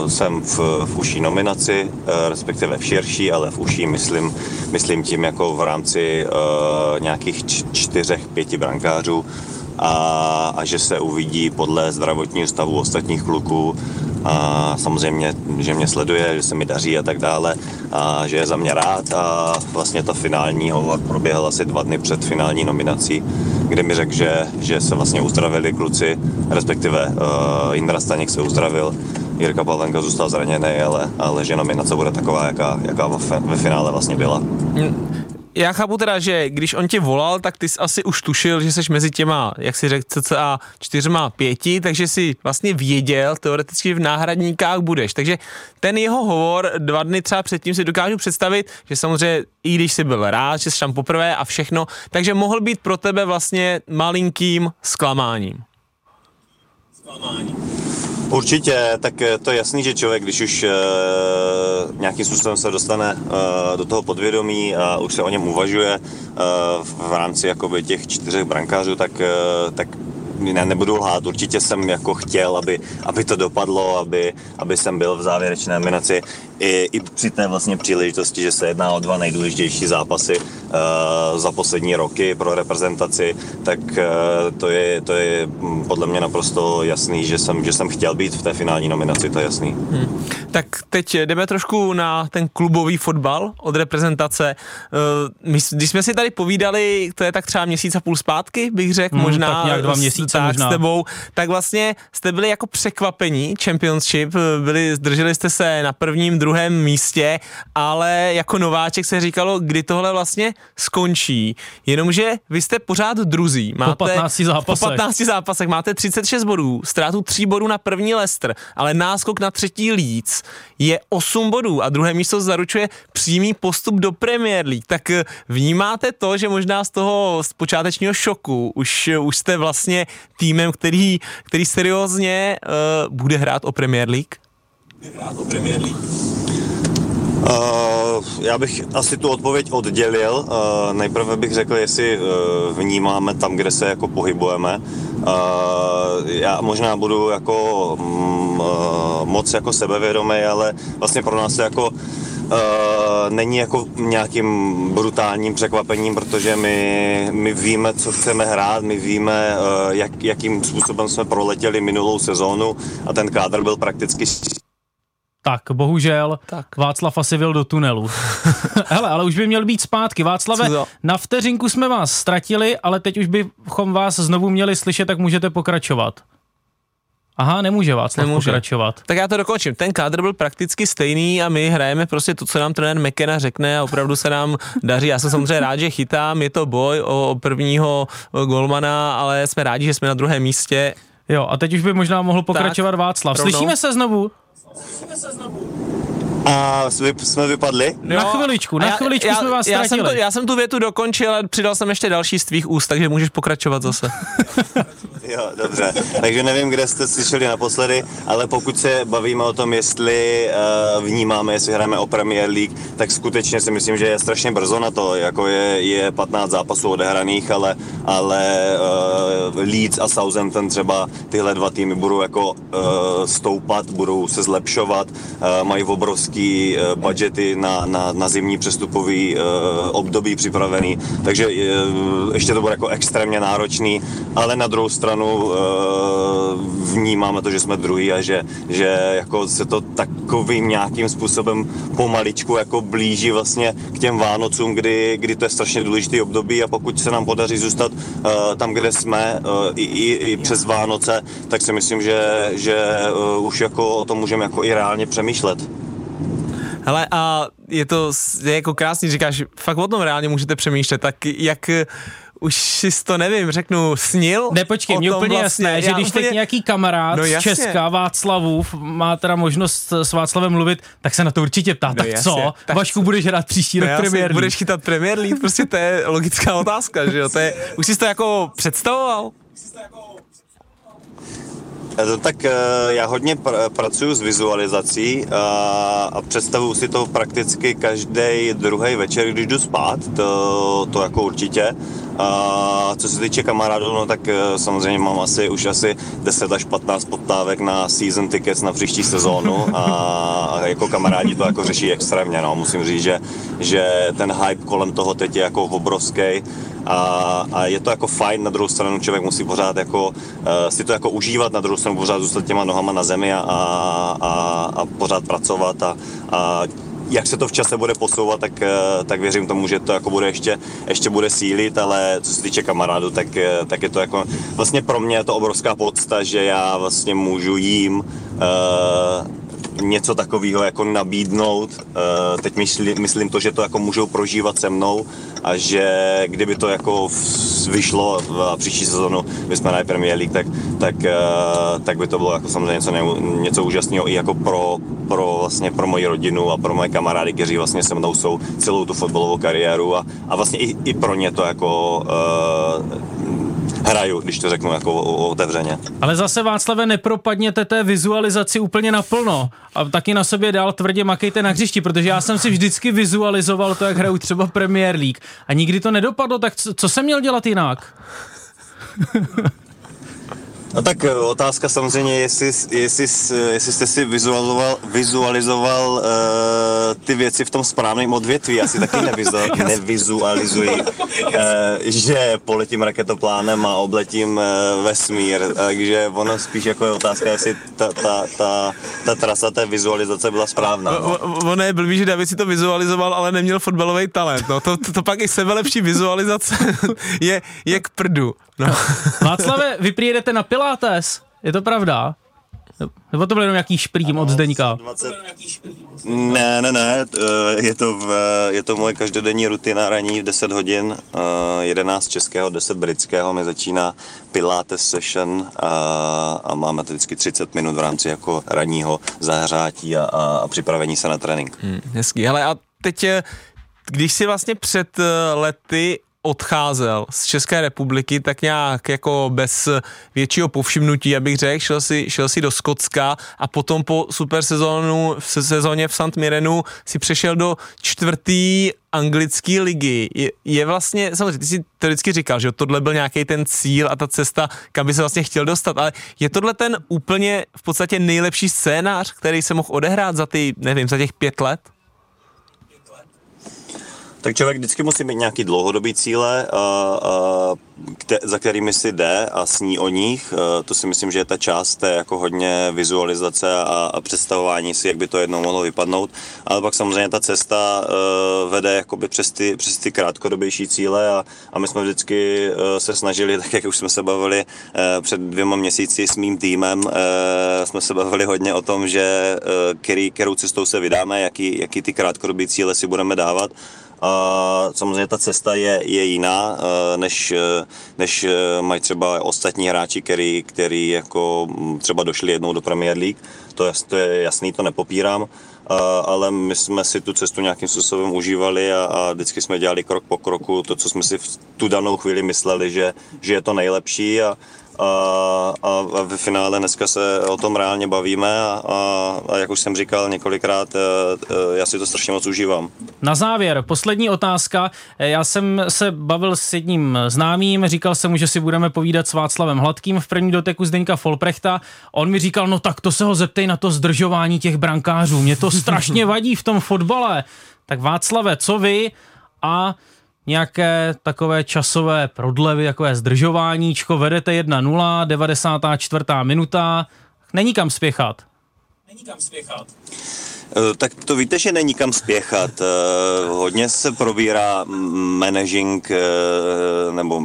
uh, jsem v, v uší nominaci, uh, respektive v širší, ale v uší myslím, myslím tím jako v rámci uh, nějakých č- čtyřech, pěti brankářů, A, a že se uvidí podle zdravotního stavu ostatních kluků a samozřejmě, že mě sleduje, že se mi daří a tak dále a že je za mě rád a vlastně ta finální hovor proběhl asi dva dny před finální nominací, kde mi řekl, že, že se vlastně uzdravili kluci, respektive uh, Jindra Staněk se uzdravil, Jirka Pavlenka zůstal zraněný, ale, ale že nominace bude taková, jaká, jaká ve finále vlastně byla. Já chápu teda, že když on tě volal, tak ty jsi asi už tušil, že jsi mezi těma, jak si řekl, cca čtyřma pěti, takže si vlastně věděl, teoreticky v náhradníkách budeš. Takže ten jeho hovor dva dny třeba předtím si dokážu představit, že samozřejmě i když jsi byl rád, že jsi tam poprvé a všechno, takže mohl být pro tebe vlastně malinkým zklamáním. Zklamáním. Určitě, tak to je jasný, že člověk, když už e, nějakým způsobem se dostane e, do toho podvědomí a už se o něm uvažuje e, v rámci jakoby těch čtyřech brankářů, tak, e, tak ne, nebudu lhát. Určitě jsem jako chtěl, aby, aby to dopadlo, aby, aby jsem byl v závěrečné nominaci i, i při té vlastně příležitosti, že se jedná o dva nejdůležitější zápasy e, za poslední roky pro reprezentaci, tak e, to, je, to je podle mě naprosto jasný, že jsem, že jsem chtěl být v té finální nominaci, to je jasný. Hmm. Tak teď jdeme trošku na ten klubový fotbal od reprezentace. E, my, když jsme si tady povídali, to je tak třeba měsíc a půl zpátky, bych řekl, hmm, možná tak nějak dva měsíce. Tak s tebou, tak vlastně jste byli jako překvapení Championship, byli, zdrželi jste se na prvním, druhém místě, ale jako nováček se říkalo, kdy tohle vlastně skončí, jenomže vy jste pořád druzí, máte po patnácti zápasech, po patnácti zápasech máte třicet šest bodů, ztrátu tří bodů na první Leicester, ale náskok na třetí Leeds je osm bodů a druhé místo zaručuje přímý postup do Premier League, tak vnímáte to, že možná z toho z počátečního šoku už, už jste vlastně týmem, který, který seriózně uh, bude hrát o Premier League? Hrát o Premier League. Uh, já bych asi tu odpověď oddělil. Uh, nejprve bych řekl, jestli uh, vnímáme tam, kde se jako pohybujeme. Uh, já možná budu jako um, uh, moc jako sebevědomý, ale vlastně pro nás je jako Uh, není jako nějakým brutálním překvapením, protože my, my víme, co chceme hrát, my víme, uh, jak, jakým způsobem jsme proletěli minulou sezónu a ten kádr byl prakticky... Tak, bohužel, tak. Václav asi vyl do tunelu. Hele, ale už by měl být zpátky. Václave, na vteřinku jsme vás ztratili, ale teď už bychom vás znovu měli slyšet, tak můžete pokračovat. Aha, nemůže Václav nemůže. pokračovat. Tak já to dokončím. Ten kádr byl prakticky stejný a my hrajeme prostě to, co nám trenér McKenna řekne a opravdu se nám daří. Já jsem samozřejmě rád, že chytám, je to boj o prvního golmana, ale jsme rádi, že jsme na druhém místě. Jo, a teď už by možná mohl pokračovat tak, Václav. Rovnou. Slyšíme se znovu? Slyšíme se znovu. A jsme vypadli? Jo, na chviličku, na já, chviličku já, jsme vás já ztratili. Jsem to, já jsem tu větu dokončil a přidal jsem ještě další z tvých úst, takže můžeš pokračovat zase. Jo, dobře. Takže nevím, kde jste slyšeli naposledy, ale pokud se bavíme o tom, jestli uh, vnímáme, jestli hrajeme o Premier League, tak skutečně si myslím, že je strašně brzo na to, jako je, je patnáct zápasů odehraných, ale, ale uh, Leeds a Southampton třeba, tyhle dva týmy budou jako uh, stoupat, budou se zlepšovat, uh, mají obrovský uh, budgety na, na, na zimní přestupový uh, období připravený, takže uh, ještě to bude jako extrémně náročný, ale na druhou stranu vnímáme to, že jsme druhý a že, že jako se to takovým nějakým způsobem pomaličku jako blíží vlastně k těm Vánocům, kdy, kdy to je strašně důležitý období, a pokud se nám podaří zůstat tam, kde jsme, i, i, i přes Vánoce, tak si myslím, že, že už jako o tom můžeme jako i reálně přemýšlet. Hele, a je to je jako krásný, říkáš, fakt o tom reálně můžete přemýšlet, tak jak... Už si to nevím, řeknu, snil? Ne, počkej, mě úplně vlastně, jasné, že když úplně... teď nějaký kamarád no, z Česka, Václavův, má teda možnost s Václavem mluvit, tak se na to určitě ptá, no, tak jasně, co? Tak Vašku, co? Budeš hrát příští no, rok Premier League? Budeš chytat Premier League, prostě to je logická otázka, že jo? To je, už jsi to jako představoval? Tak já hodně pr- pracuji s vizualizací a, a představuji si to prakticky každý druhý večer, když jdu spát, to, to jako určitě. A co se týče kamarádů, no tak samozřejmě mám asi už asi deset až patnáct poptávek na season tickets na příští sezónu a, a jako kamarádi to jako řeší extrémně, no. Musím říct, že, že ten hype kolem toho teď je jako obrovský. A, a je to jako fajn, na druhou stranu člověk musí pořád jako, uh, si to jako užívat, na druhou stranu pořád zůstat těma nohama na zemi a, a, a pořád pracovat a, a jak se to v čase bude posouvat, tak, tak věřím tomu, že to jako bude ještě, ještě bude sílit, ale co se týče kamarádu, tak, tak je to jako, vlastně pro mě je to obrovská podsta, že já vlastně můžu jim uh, něco takového jako nabídnout. Teď myslím to, že to jako můžou prožívat se mnou a že kdyby to jako vyšlo v příští sezonu, my jsme na Premier League, tak, tak, tak by to bylo jako samozřejmě něco, něco úžasného i jako pro, pro, vlastně pro moji rodinu a pro moje kamarády, kteří vlastně se mnou jsou celou tu fotbalovou kariéru a, a vlastně i, i pro ně to jako uh, hraju, když to řeknu jako otevřeně. Ale zase, Václave, nepropadněte té vizualizaci úplně naplno a taky na sobě dál tvrdě makejte na hřišti, protože já jsem si vždycky vizualizoval to, jak hraju třeba Premier League a nikdy to nedopadlo, tak co, co jsem měl dělat jinak? No tak otázka samozřejmě, jestli, jestli, jestli jste si vizualizoval, vizualizoval uh, ty věci v tom správném odvětví. Asi taky nevizu- nevizualizuji, uh, že poletím raketoplánem a obletím uh, vesmír. Takže ono spíš jako je otázka, jestli ta, ta, ta, ta trasa té vizualizace byla správná. No. O, o, ono je blbý, že David si to vizualizoval, ale neměl fotbalový talent. No, to, to, to pak i sebelepší vizualizace je, je k prdu. No. Václave, vy přijedete na Pilates, je to pravda? Nebo to byl jenom nějaký šprým od Zdeňka? dvacet Ne, ne, ne, je to, v, je to moje každodenní rutina, ranní deset hodin, jedenáct českého, deset britského, mi začíná Pilates session a, a máme to vždycky třicet minut v rámci jako ranního zahřátí a, a připravení se na trénink. Hmm, hezký, hele, a teď, když si vlastně před lety odcházel z České republiky, tak nějak jako bez většího povšimnutí, abych řekl, šel si, šel si do Skotska a potom po super sezónu, v sezóně v St Mirenu si přešel do čtvrtý anglické ligy. Je, je vlastně, samozřejmě, ty jsi to vždycky říkal, že tohle byl nějaký ten cíl a ta cesta, kam by se vlastně chtěl dostat, ale je tohle ten úplně v podstatě nejlepší scénář, který se mohl odehrát za ty, nevím, za těch pět let? Tak člověk vždycky musí mít nějaký dlouhodobý cíle, a, a, kte, za kterými si jde a sní o nich. A to si myslím, že je ta část té jako hodně vizualizace a, a představování si, jak by to jednou mohlo vypadnout. Ale pak samozřejmě ta cesta a, vede jakoby přes ty, přes ty krátkodobější cíle a, a my jsme vždycky a, se snažili, tak jak už jsme se bavili a, před dvěma měsíci s mým týmem, a, jsme se bavili hodně o tom, že a, který, kterou cestou se vydáme, jaký, jaký ty krátkodobý cíle si budeme dávat. A samozřejmě ta cesta je, je jiná, než, než mají třeba ostatní hráči, který, který jako třeba došli jednou do Premier League. To, to je jasný, to nepopírám. Ale my jsme si tu cestu nějakým způsobem užívali a, a vždycky jsme dělali krok po kroku to, co jsme si v tu danou chvíli mysleli, že, že je to nejlepší. A, A, a ve finále dneska se o tom reálně bavíme a, a, a jak už jsem říkal několikrát, já si to strašně moc užívám. Na závěr, poslední otázka. Já jsem se bavil s jedním známým, říkal jsem mu, že si budeme povídat s Václavem Hladkým v prvním doteku Zdeňka Folprechta. On mi říkal, no tak to se ho zeptej na to zdržování těch brankářů. Mě to strašně vadí v tom fotbale. Tak Václave, co vy a... nějaké takové časové prodlevy, takové zdržováníčko, vedete jedna nula, devadesátá čtvrtá minuta, není kam spěchat. Není kam spěchat. Tak to víte, že není kam spěchat. Hodně se probírá managing, nebo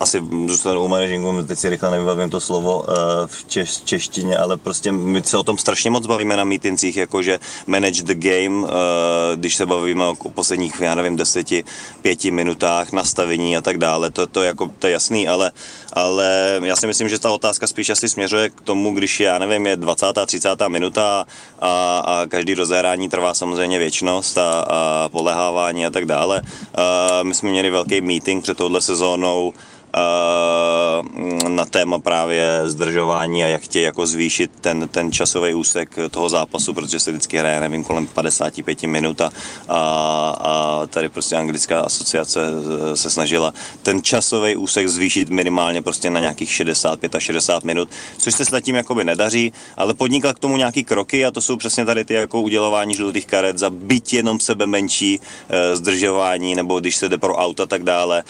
asi zůstanu u managingu, teď si rychle nevybavím to slovo v češ, češtině, ale prostě my se o tom strašně moc bavíme na mítincích, jakože manage the game, když se bavíme o posledních, já nevím, deseti, pěti minutách, nastavení a tak dále, to, to, jako, to je jasný, ale, ale já si myslím, že ta otázka spíš asi směřuje k tomu, když já nevím, je dvacátá, třicátá minuta a, a každý rozehrání trvá samozřejmě věčnost a, a polehávání a tak dále. A my jsme měli velký meeting před touhle sezónou na téma právě zdržování a jak chtějí jako zvýšit ten, ten časový úsek toho zápasu, protože se vždycky hraje, nevím, kolem padesáti pěti minut a, a tady prostě anglická asociace se snažila ten časový úsek zvýšit minimálně prostě na nějakých šedesát pět až šedesát minut, což se zatím jakoby nedaří, ale podnikla k tomu nějaký kroky a to jsou přesně tady ty jako udělování žlutých karet za byť jenom sebe menší zdržování, nebo když se jde pro auta tak dále.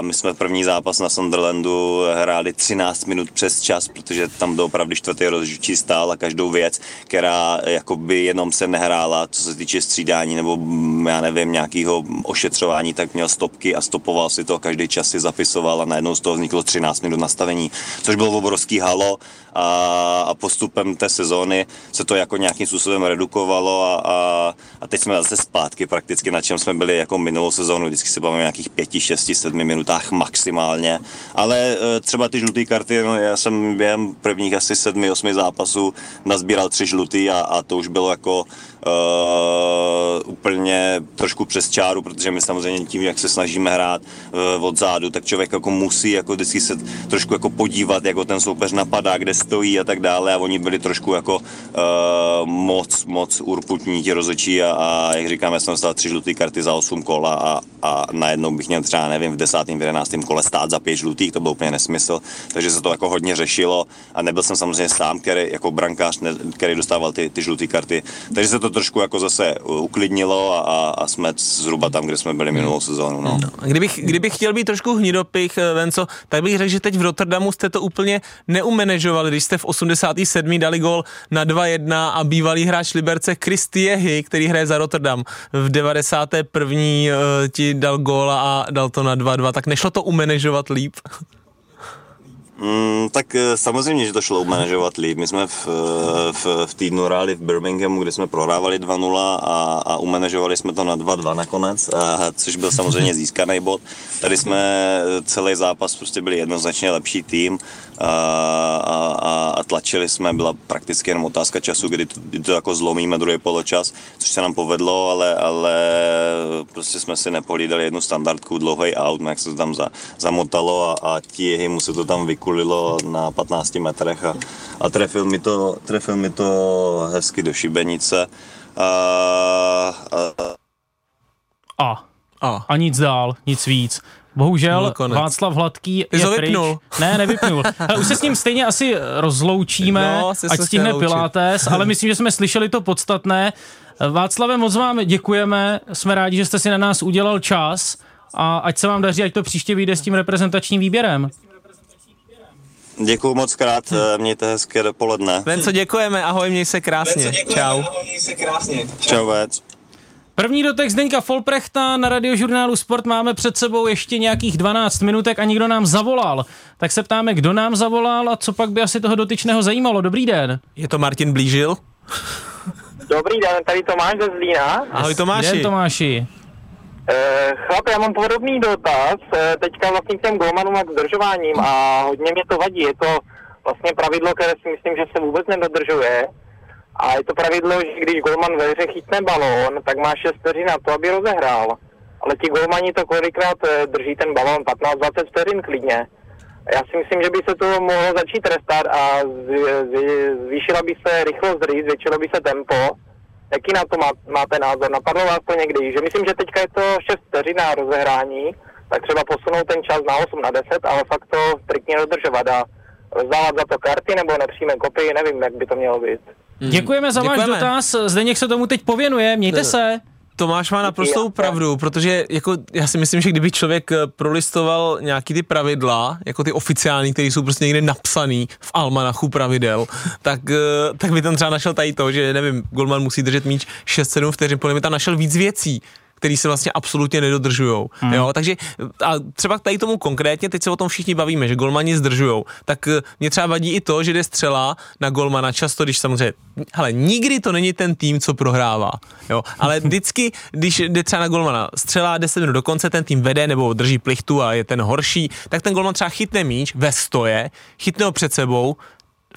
My jsme první zápas Zápas na Sunderlandu hráli třináct minut přes čas, protože tam doopravdy čtvrtý rozhodčí stál a každou věc, která jakoby jenom se nehrála, co se týče střídání nebo já nevím, nějakého ošetřování, tak měl stopky a stopoval si to, každý čas si zapisoval a najednou z toho vzniklo třináct minut nastavení, což bylo obrovský halo a, a postupem té sezóny se to jako nějakým způsobem redukovalo a, a, a teď jsme zase zpátky prakticky, na čem jsme byli jako minulou sezónu, vždycky se bavíme nějakých pěti, šesti, sedmi minutách maximálně. Ale třeba ty žluté karty, no já jsem během prvních asi sedmi, osmi zápasů nazbíral tři žlutý a, a to už bylo jako uh, úplně trošku přes čáru, protože my samozřejmě tím, jak se snažíme hrát uh, od zádu, tak člověk jako musí jako vždycky se trošku jako podívat, jako ten soupeř napadá, kde stojí a tak dále a oni byli trošku jako uh, moc, moc urputní ti rozhodčí a, a jak říkám, já jsem stál tři žluté karty za osm kola a, a najednou bych měl třeba, nevím, v desátém, v jedenáctém kole stát za pět žlutých, to byl úplně nesmysl, takže se to jako hodně řešilo a nebyl jsem samozřejmě sám, který jako brankář, který dostával ty, ty žluté karty, takže se to trošku jako zase uklidnilo a, a, a jsme zhruba tam, kde jsme byli minulou sezónu. No. No, kdybych, kdybych chtěl být trošku hnidopich, Venco, tak bych řekl, že teď v Rotterdamu jste to úplně neumanežovali, když jste v osmdesáté sedmé dali gól na dva jedna a bývalý hráč Liberce Chris Thiehy, který hraje za Rotterdam, v devadesáté první ti dal gól a dal to na dva dva, tak nešlo to umanežovat líp? Mm, tak samozřejmě, že to šlo manažovat líp. My jsme v, v, v týdnu hráli v Birminghamu, kde jsme prohrávali dva nula a, a umanežovali jsme to na dva dva nakonec, a, což byl samozřejmě získaný bod. Tady jsme celý zápas prostě byli jednoznačně lepší tým a, a, a tlačili jsme, byla prakticky jenom otázka času, kdy to, kdy to jako zlomíme druhý poločas, což se nám povedlo, ale, ale prostě jsme si nepohlídali jednu standardku, dlouhý out, jak se to tam za, zamotalo a, a ti mu se to tam vykonalo. Kulilo na patnácti metrech a, a trefil, mi to, trefil mi to hezky do šibenice. A, a, a. a. a nic dál, nic víc. Bohužel Václav Hladký je vypnul. Pryč. Ne, nevypnul. Hele, už se s ním stejně asi rozloučíme, no, ať stihne Pilates, ale myslím, že jsme slyšeli to podstatné. Václave, moc vám děkujeme, jsme rádi, že jste si na nás udělal čas a ať se vám daří, ať to příště vyjde s tím reprezentačním výběrem. Děkuju moc krát, mějte hezké dopoledne. Venco, děkujeme, ahoj, měj se krásně. Venco, děkujeme, Čau. Ahoj, měj se krásně. Čau, vec. První dotek Zdeňka Folprechta na Radiožurnálu Sport máme před sebou ještě nějakých dvanáct minutek a nikdo nám zavolal. Tak se ptáme, kdo nám zavolal a co pak by asi toho dotyčného zajímalo. Dobrý den. Je to Martin Blížil? Dobrý den, tady Tomáš ze Zlína. Ahoj Tomáši. Den, Tomáši. Chlape, já mám podobný dotaz, teďka vlastně k těm golmanům a k zdržováním a hodně mě to vadí, je to vlastně pravidlo, které si myslím, že se vůbec nedodržuje a je to pravidlo, že když golman ve hře chytne balón, tak má šest vteřin na to, aby rozehrál, ale ti golmani to kolikrát drží ten balón patnáct dvacet vteřin klidně. Já si myslím, že by se to mohlo začít trestat a zvýšila by se rychlost hry, zvětšilo by se tempo. Jaký na to má, máte názor? Napadlo vás to někdy? Že myslím, že teďka je to šest vteřin na rozehrání, tak třeba posunout ten čas na osm, na deset, ale fakt to striktně dodržovat a rozdávat za to karty nebo nepřímé kopy, nevím, jak by to mělo být. Hmm. Děkujeme za váš dotaz, Zdeněk se tomu teď pověnuje, mějte se. Tomáš má naprostou pravdu, protože jako já si myslím, že kdyby člověk prolistoval nějaký ty pravidla, jako ty oficiální, které jsou prostě někde napsaný v almanachu pravidel, tak, tak by tam třeba našel tady to, že nevím, golman musí držet míč šest sedm vteřin, podle mě tam našel víc věcí, který se vlastně absolutně nedodržujou. Hmm. Jo, takže a třeba tady tomu konkrétně, teď se o tom všichni bavíme, že golmani zdržujou, tak mě třeba vadí i to, že jde střela na golmana často, když samozřejmě, hele, nikdy to není ten tým, co prohrává, jo, ale vždycky, když jde třeba na golmana střela deset minut do konce, ten tým vede nebo drží plichtu a je ten horší, tak ten golman třeba chytne míč ve stoje, chytne ho před sebou,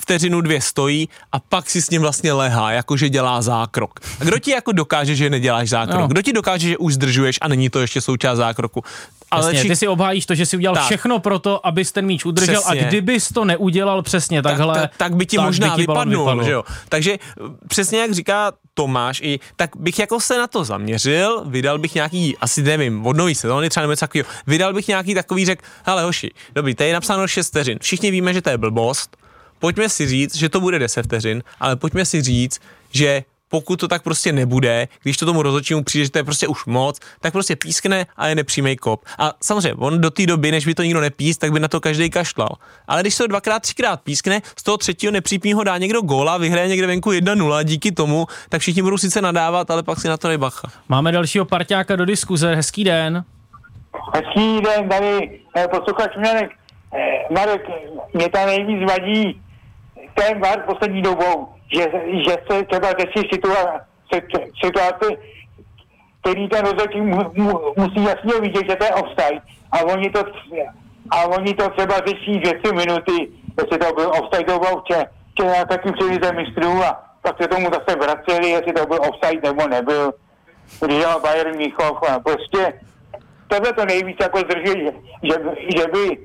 vteřinu dvě stojí a pak si s ním vlastně lehá, jakože dělá zákrok. A kdo ti jako dokáže, že neděláš zákrok? No. Kdo ti dokáže, že už zdržuješ a není to ještě součást zákroku? Ale jasně, či... ty si obhájíš to, že si udělal tak. všechno pro to, abys ten míč udržel přesně. A kdybys to neudělal přesně takhle, tak, tak, tak by ti tak možná by ti vypadnul, vypadnul. Že jo? Takže přesně jak říká Tomáš, i, tak bych jako se na to zaměřil, vydal bych nějaký, asi nevím, od nový sezóny třeba nebo takový, vydal bych nějaký takový řek, hele hoši, dobrý, tady je napsáno šest vteřin, všichni víme, že to je blbost, pojďme si říct, že to bude deset vteřin, ale pojďme si říct, že pokud to tak prostě nebude, když to tomu rozhodčímu přijde, že to je prostě už moc, tak prostě pískne a je nepřímej kop. A samozřejmě, on do té doby, než by to nikdo nepís, tak by na to každý kašlal. Ale když se to dvakrát, třikrát pískne, z toho třetího nepřípního dá někdo góla, vyhraje někde venku jedna nula, díky tomu, tak všichni budou sice nadávat, ale pak si na to nebacha. Máme dalšího parťáka do diskuze, hezký den. Hezký den, tady posluchač Marek. Marek, mě tam nejvíc vadí ten V A R poslední dobou, že, že se třeba řeší situa- situace, který ten rozhodčí mu, mu, musí jasně vidět, že to je offside. A oni to, a oni to třeba řeší dvě minuty, jestli to byl offside dobou včera taky přelize mistrů a pak se tomu zase vraceli, jestli to byl offside nebo nebyl. Když dělal Bayern Mnichov a prostě tohle to nejvíc jako zdrží, že, že, že by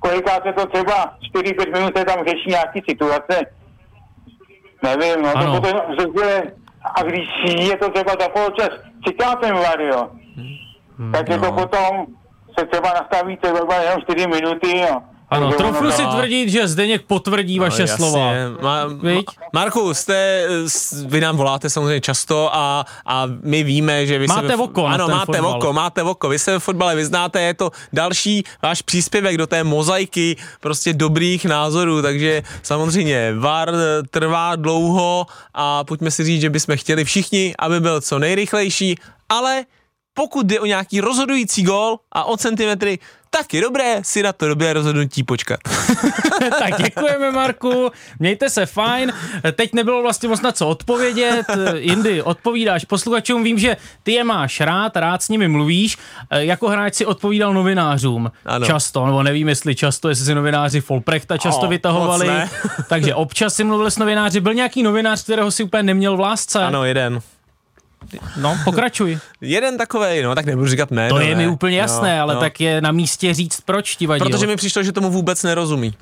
kolikrát se to třeba čtyři pět minut se tam řeší nějaký situace. Nevím, no ano. To potom vzrůzuje. A když je to třeba za poločas, čeká ten vario. Hmm, tak no. Je to potom se třeba nastaví třeba jenom čtyři minuty, jo. Ano, trochu si tvrdit, že Zdeněk potvrdí no, vaše jasně. slova. Ma, ma, Marku, jste, vy nám voláte samozřejmě často a, a my víme, že vy se... Máte oko. Ano, máte fotbal. oko, máte oko. Vy se ve fotbale vyznáte, je to další váš příspěvek do té mozaiky prostě dobrých názorů, takže samozřejmě V A R trvá dlouho a pojďme si říct, že bychom chtěli všichni, aby byl co nejrychlejší, ale pokud jde o nějaký rozhodující gól a o centimetry, tak je dobré si na to dobré rozhodnutí počkat. Tak děkujeme, Marku, mějte se fajn. Teď nebylo vlastně moc na co odpovědět, jindy odpovídáš posluchačům, vím, že ty je máš rád, rád s nimi mluvíš, jako hráč si odpovídal novinářům. Ano. Často, nebo nevím jestli často, jestli si novináři Folprechta často o, vytahovali, takže občas si mluvil s novináři, byl nějaký novinář, kterého si úplně neměl v lásce? Ano, jeden. No, pokračuj. Jeden takovej, no, tak nebudu říkat ne. To ne, je mi úplně jasné, no, ale no. Tak je na místě říct, proč ti vadil. Protože mi přišlo, že tomu vůbec nerozumí.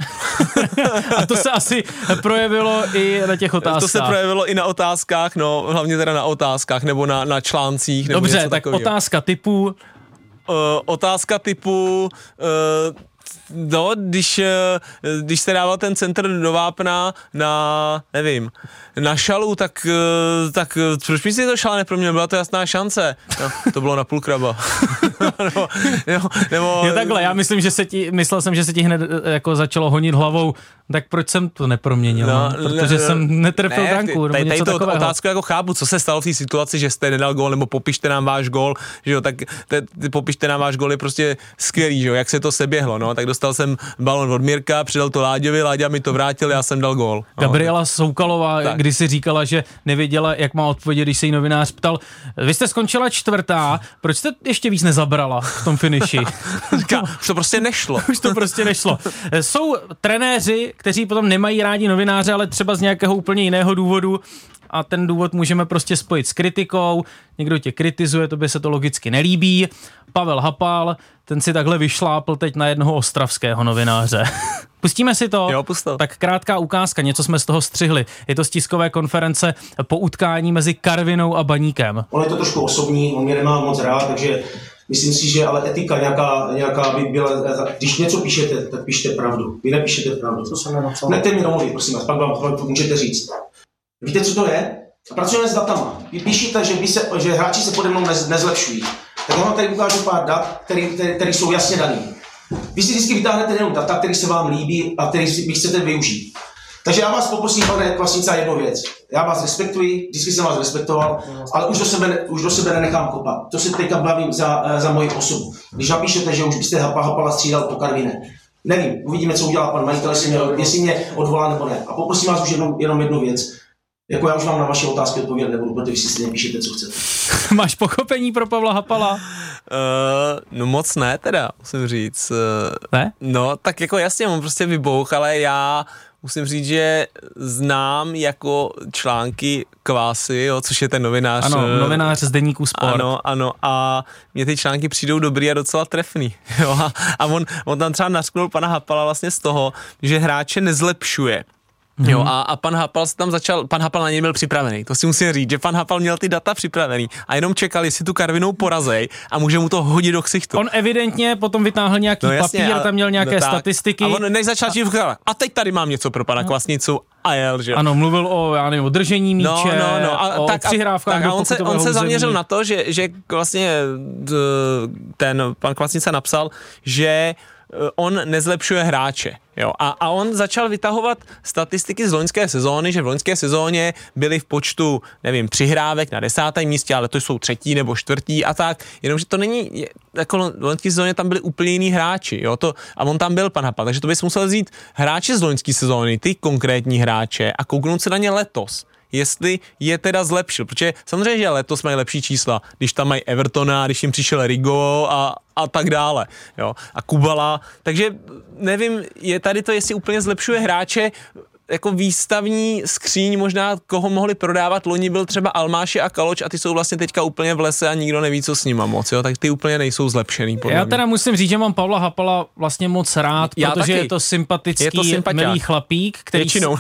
A to se asi projevilo i na těch otázkách. To se projevilo i na otázkách, no, hlavně teda na otázkách, nebo na, na článcích, nebo dobře, něco tak takovýho. Otázka typu? Uh, otázka typu... Uh, No, když, když se dával ten centr do vápna na, nevím, na šalu, tak, tak proč mi si to šala neproměnil, byla to jasná šance. No, to bylo na půl kraba. nebo, nebo, nebo, jo, takhle, já myslím, že se ti, myslel jsem, že se ti hned jako začalo honit hlavou, tak proč jsem to neproměnil, no, no, protože no, jsem netrpěl ne, branku. Tady, tady to otázku jako chápu, co se stalo v té situaci, že jste nedal gól, nebo popište nám váš gól, že jo, tak te, popište nám váš gól je prostě skvělý, že jo, jak se to seběhlo, no, tak dostal jsem balon od Mirka, přidal to Láďovi, Láďa mi to vrátil, já jsem dal gól. Gabriela Soukalová kdysi říkala, že nevěděla, jak má odpovědět, když se jí novinář ptal, vy jste skončila čtvrtá, proč jste ještě víc nezabrala v tom finiši? Říká, už to prostě nešlo. Už to prostě nešlo. Jsou trenéři, kteří potom nemají rádi novináře, ale třeba z nějakého úplně jiného důvodu, a ten důvod můžeme prostě spojit s kritikou, někdo tě kritizuje, tobě se to logicky nelíbí. Pavel Hapal, ten si takhle vyšlápl teď na jednoho ostravského novináře. Pustíme si to? Jo, pustil. Tak krátká ukázka, něco jsme z toho střihli. Je to z tiskové konference po utkání mezi Karvinou a Baníkem. On je to trošku osobní, on mě nemá moc rád, takže myslím si, že ale etika nějaká, nějaká by byla, když něco píšete, tak píšte pravdu. Vy nepíšete pravdu. To jsem nenapsal. Nechte mě domluvit, prosím vás, pak vám můžete říct. Víte, co to je? A pracujeme s datama. Vy píšete, že, vy se, že hráči se pode mnou nez, nezlepšují. Tak vám tady ukážu pár dat, které jsou jasně dané. Vy si vždycky vytáhnete jenom data, které se vám líbí a které vy chcete využít. Takže já vás poprosím, pane Kvasnica, jednu věc. Já vás respektuji, vždycky jsem vás respektoval, ale už do sebe, už do sebe nenechám kopat. To se teďka bavím za, za moji osobu. Když napíšete, že už byste Hapala střídal po Karviné. Nevím, uvidíme, co udělá pan majitel, jestli mě, jestli mě odvolá nebo ne. A poprosím vás už jenom, jenom jednu věc. Jako já už vám na vaše otázky odpovědět nebudu, protože si si nepíšete, co chcete. Máš pochopení pro Pavla Hapala? Uh, no moc ne teda, musím říct. Ne? No tak jako jasně, on prostě vybouch, ale já musím říct, že znám jako články Kvásy, jo, což je ten novinář. Ano, novinář z Deníku Sport. Ano, ano, a mě ty články přijdou dobrý a docela trefný. Jo, a, a on, on tam třeba nařknul pana Hapala vlastně z toho, že hráče nezlepšuje. Hmm. Jo, a, a pan Hapal se tam začal, pan Hapal na něj byl připravený, to si musím říct, že pan Hapal měl ty data připravený a jenom čekal, jestli tu Karvinou porazej a může mu to hodit do ksichtu. On evidentně potom vytáhl nějaký no, jasně, papír, a, tam měl nějaké no, statistiky. A on než začal tím a, a teď tady mám něco pro pana no. Kvasnicu a jel, že? Ano, mluvil o, já nevím, o držení míče, no, no, no, a, o, tak, o přihrávkách. A, a on se, on se zaměřil na to, že, že vlastně ten pan Kvasnica napsal, že on nezlepšuje hráče. Jo, a, a on začal vytahovat statistiky z loňské sezóny, že v loňské sezóně byli v počtu, nevím, přihrávek na desátém místě, ale to jsou třetí nebo čtvrtí a tak, jenomže to není, jako v loňské sezóně tam byli úplně jiný hráči, jo, to, a on tam byl pan Hapa, takže to bys musel vzít hráče z loňské sezóny, ty konkrétní hráče a kouknout se na ně letos, jestli je teda zlepšil, protože samozřejmě, že letos mají lepší čísla, když tam mají Evertona, když jim přišel Rigo a, a tak dále, jo, a Kubala, takže nevím, je tady to, jestli úplně zlepšuje hráče, jako výstavní skříň možná, koho mohli prodávat, loni byl třeba Almáši a Kaloč a ty jsou vlastně teďka úplně v lese a nikdo neví, co s nima moc, jo, tak ty úplně nejsou zlepšený. Já mě. teda musím říct, že mám Pavla Hapala vlastně moc rád, Já protože taky. je to sympatický, je to milý chlapík, který... Většinou,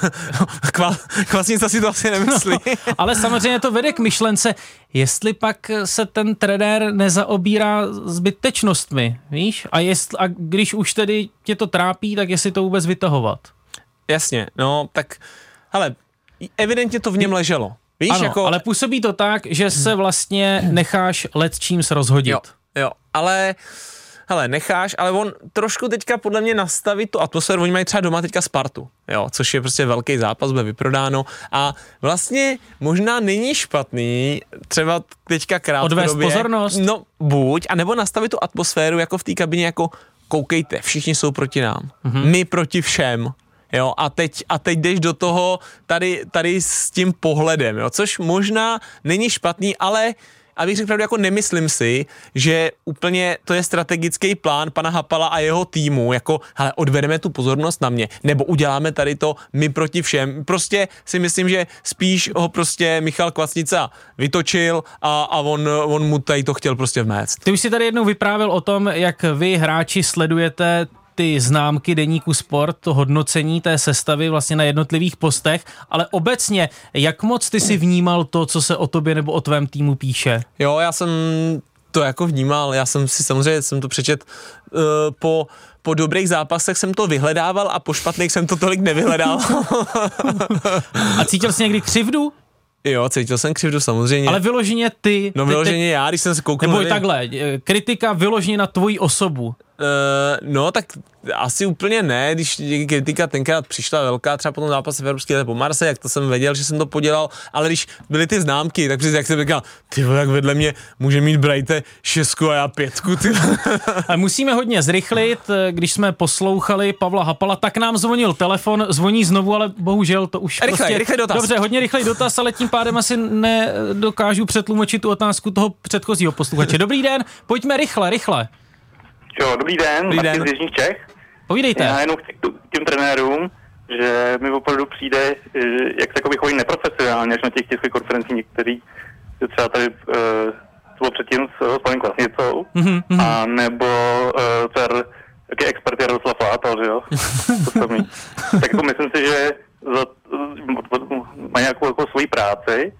Kvasnica si to asi nemyslí. No, ale samozřejmě to vede k myšlence, jestli pak se ten trenér nezaobírá zbytečnostmi, víš, a, jestli, a když už tedy tě to trápí, tak jestli to vůbec vytahovat. Jasně, no tak, hele, evidentně to v něm leželo. Víš, ano, jako... ale působí to tak, že se vlastně necháš letčím se rozhodit. Jo, jo, ale, hele, necháš, ale on trošku teďka podle mě nastavit tu atmosféru, oni mají třeba doma teďka Spartu, jo, což je prostě velký zápas, bude vyprodáno a vlastně možná není špatný třeba teďka krátkodobě. Odvést pozornost. No, buď, anebo nastavit tu atmosféru jako v té kabině, jako koukejte, všichni jsou proti nám, mhm. my proti všem. Jo, a teď, a teď jdeš do toho tady, tady s tím pohledem, jo, což možná není špatný, ale abych řekl pravdu, jako nemyslím si, že úplně to je strategický plán pana Hapala a jeho týmu, jako hele, odvedeme tu pozornost na mě, nebo uděláme tady to my proti všem. Prostě si myslím, že spíš ho prostě Michal Kvasnica vytočil a, a on, on mu tady to chtěl prostě vméct. Ty už si tady jednou vyprávěl o tom, jak vy hráči sledujete ty známky Deníku Sport, to hodnocení té sestavy vlastně na jednotlivých postech, ale obecně, jak moc ty si vnímal to, co se o tobě nebo o tvém týmu píše? Jo, já jsem to jako vnímal, já jsem si samozřejmě, jsem to přečet uh, po... po dobrých zápasech jsem to vyhledával a po špatných jsem to tolik nevyhledával. A cítil jsi někdy křivdu? Jo, cítil jsem křivdu samozřejmě. Ale vyloženě ty. No vyloženě ty, já, když jsem se kouknul. Nebo takhle, kritika vyloženě na tvoji osobu. Uh, no, tak asi úplně ne, když kritika tenkrát přišla velká, třeba po tom zápase v Evropské lize po Marseille, jak to jsem věděl, že jsem to podělal, ale když byly ty známky, tak přesně jak jsem říkal, ty vole, jak vedle mě může mít Brajte šestku a já pětku, ty. A musíme hodně zrychlit, když jsme poslouchali Pavla Hapala, tak nám zvonil telefon, zvoní znovu, ale bohužel to už rychlej, prostě... rychlej dotaz. Dobře, hodně rychlej dotaz, ale tím pádem asi nedokážu přetlumočit tu otázku toho předchozího posluchače. Dobrý den, pojďme rychle, rychle. Jo, dobrý den, dobrý den. Z jižních Čech. Povídejte. Já jenom k těm trenérům, že mi opravdu přijde, jak takový chodí neprofesionálně, až na těch tiskových konferencí někteří, že třeba tady uh, to bylo předtím s panem Kvasnicou, mm-hmm, mm-hmm. a nebo uh, ten jaký expert Jaroslav Šilhavý, že jo, to samý. Tak jako myslím si, že za, má nějakou jako svoji práci,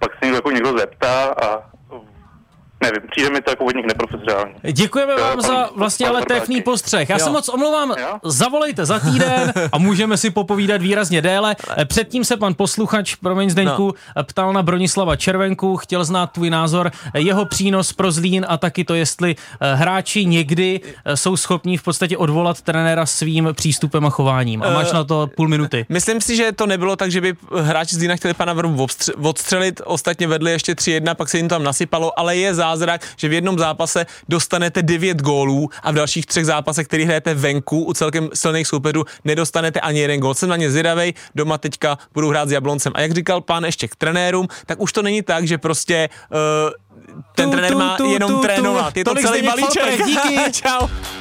pak se někdo, jako někdo zeptá a nevím, přijde mi to jako od nich neprofesionální. Děkujeme jo, vám pan, za vlastně ale trefný postřeh. Já jo. se moc omlouvám, jo? Zavolejte za týden a můžeme si popovídat výrazně déle. Předtím se pan posluchač, promiň Zdeňku, no. ptal na Bronislava Červenku, chtěl znát tvůj názor, jeho přínos pro Zlín a taky to, jestli hráči někdy jsou schopní v podstatě odvolat trenéra svým přístupem a chováním. A máš na to půl minuty. Myslím si, že to nebylo tak, že by hráči Zlína chtěli pana Vrbu odstřelit, ostatně vedli ještě tři jedna, pak se jim tam nasypalo, ale je zá... zrak, že v jednom zápase dostanete devět gólů a v dalších třech zápasech, který hrajete venku u celkem silných soupeřů, nedostanete ani jeden gól. Jsem na ně zvědavej, doma teďka budou hrát s Jabloncem. A jak říkal pán ještě k trenérům, tak už to není tak, že prostě uh, ten tu, trenér tu, má tu, jenom tu, trénovat. Tu, je to celý balíček. Díky. Čau.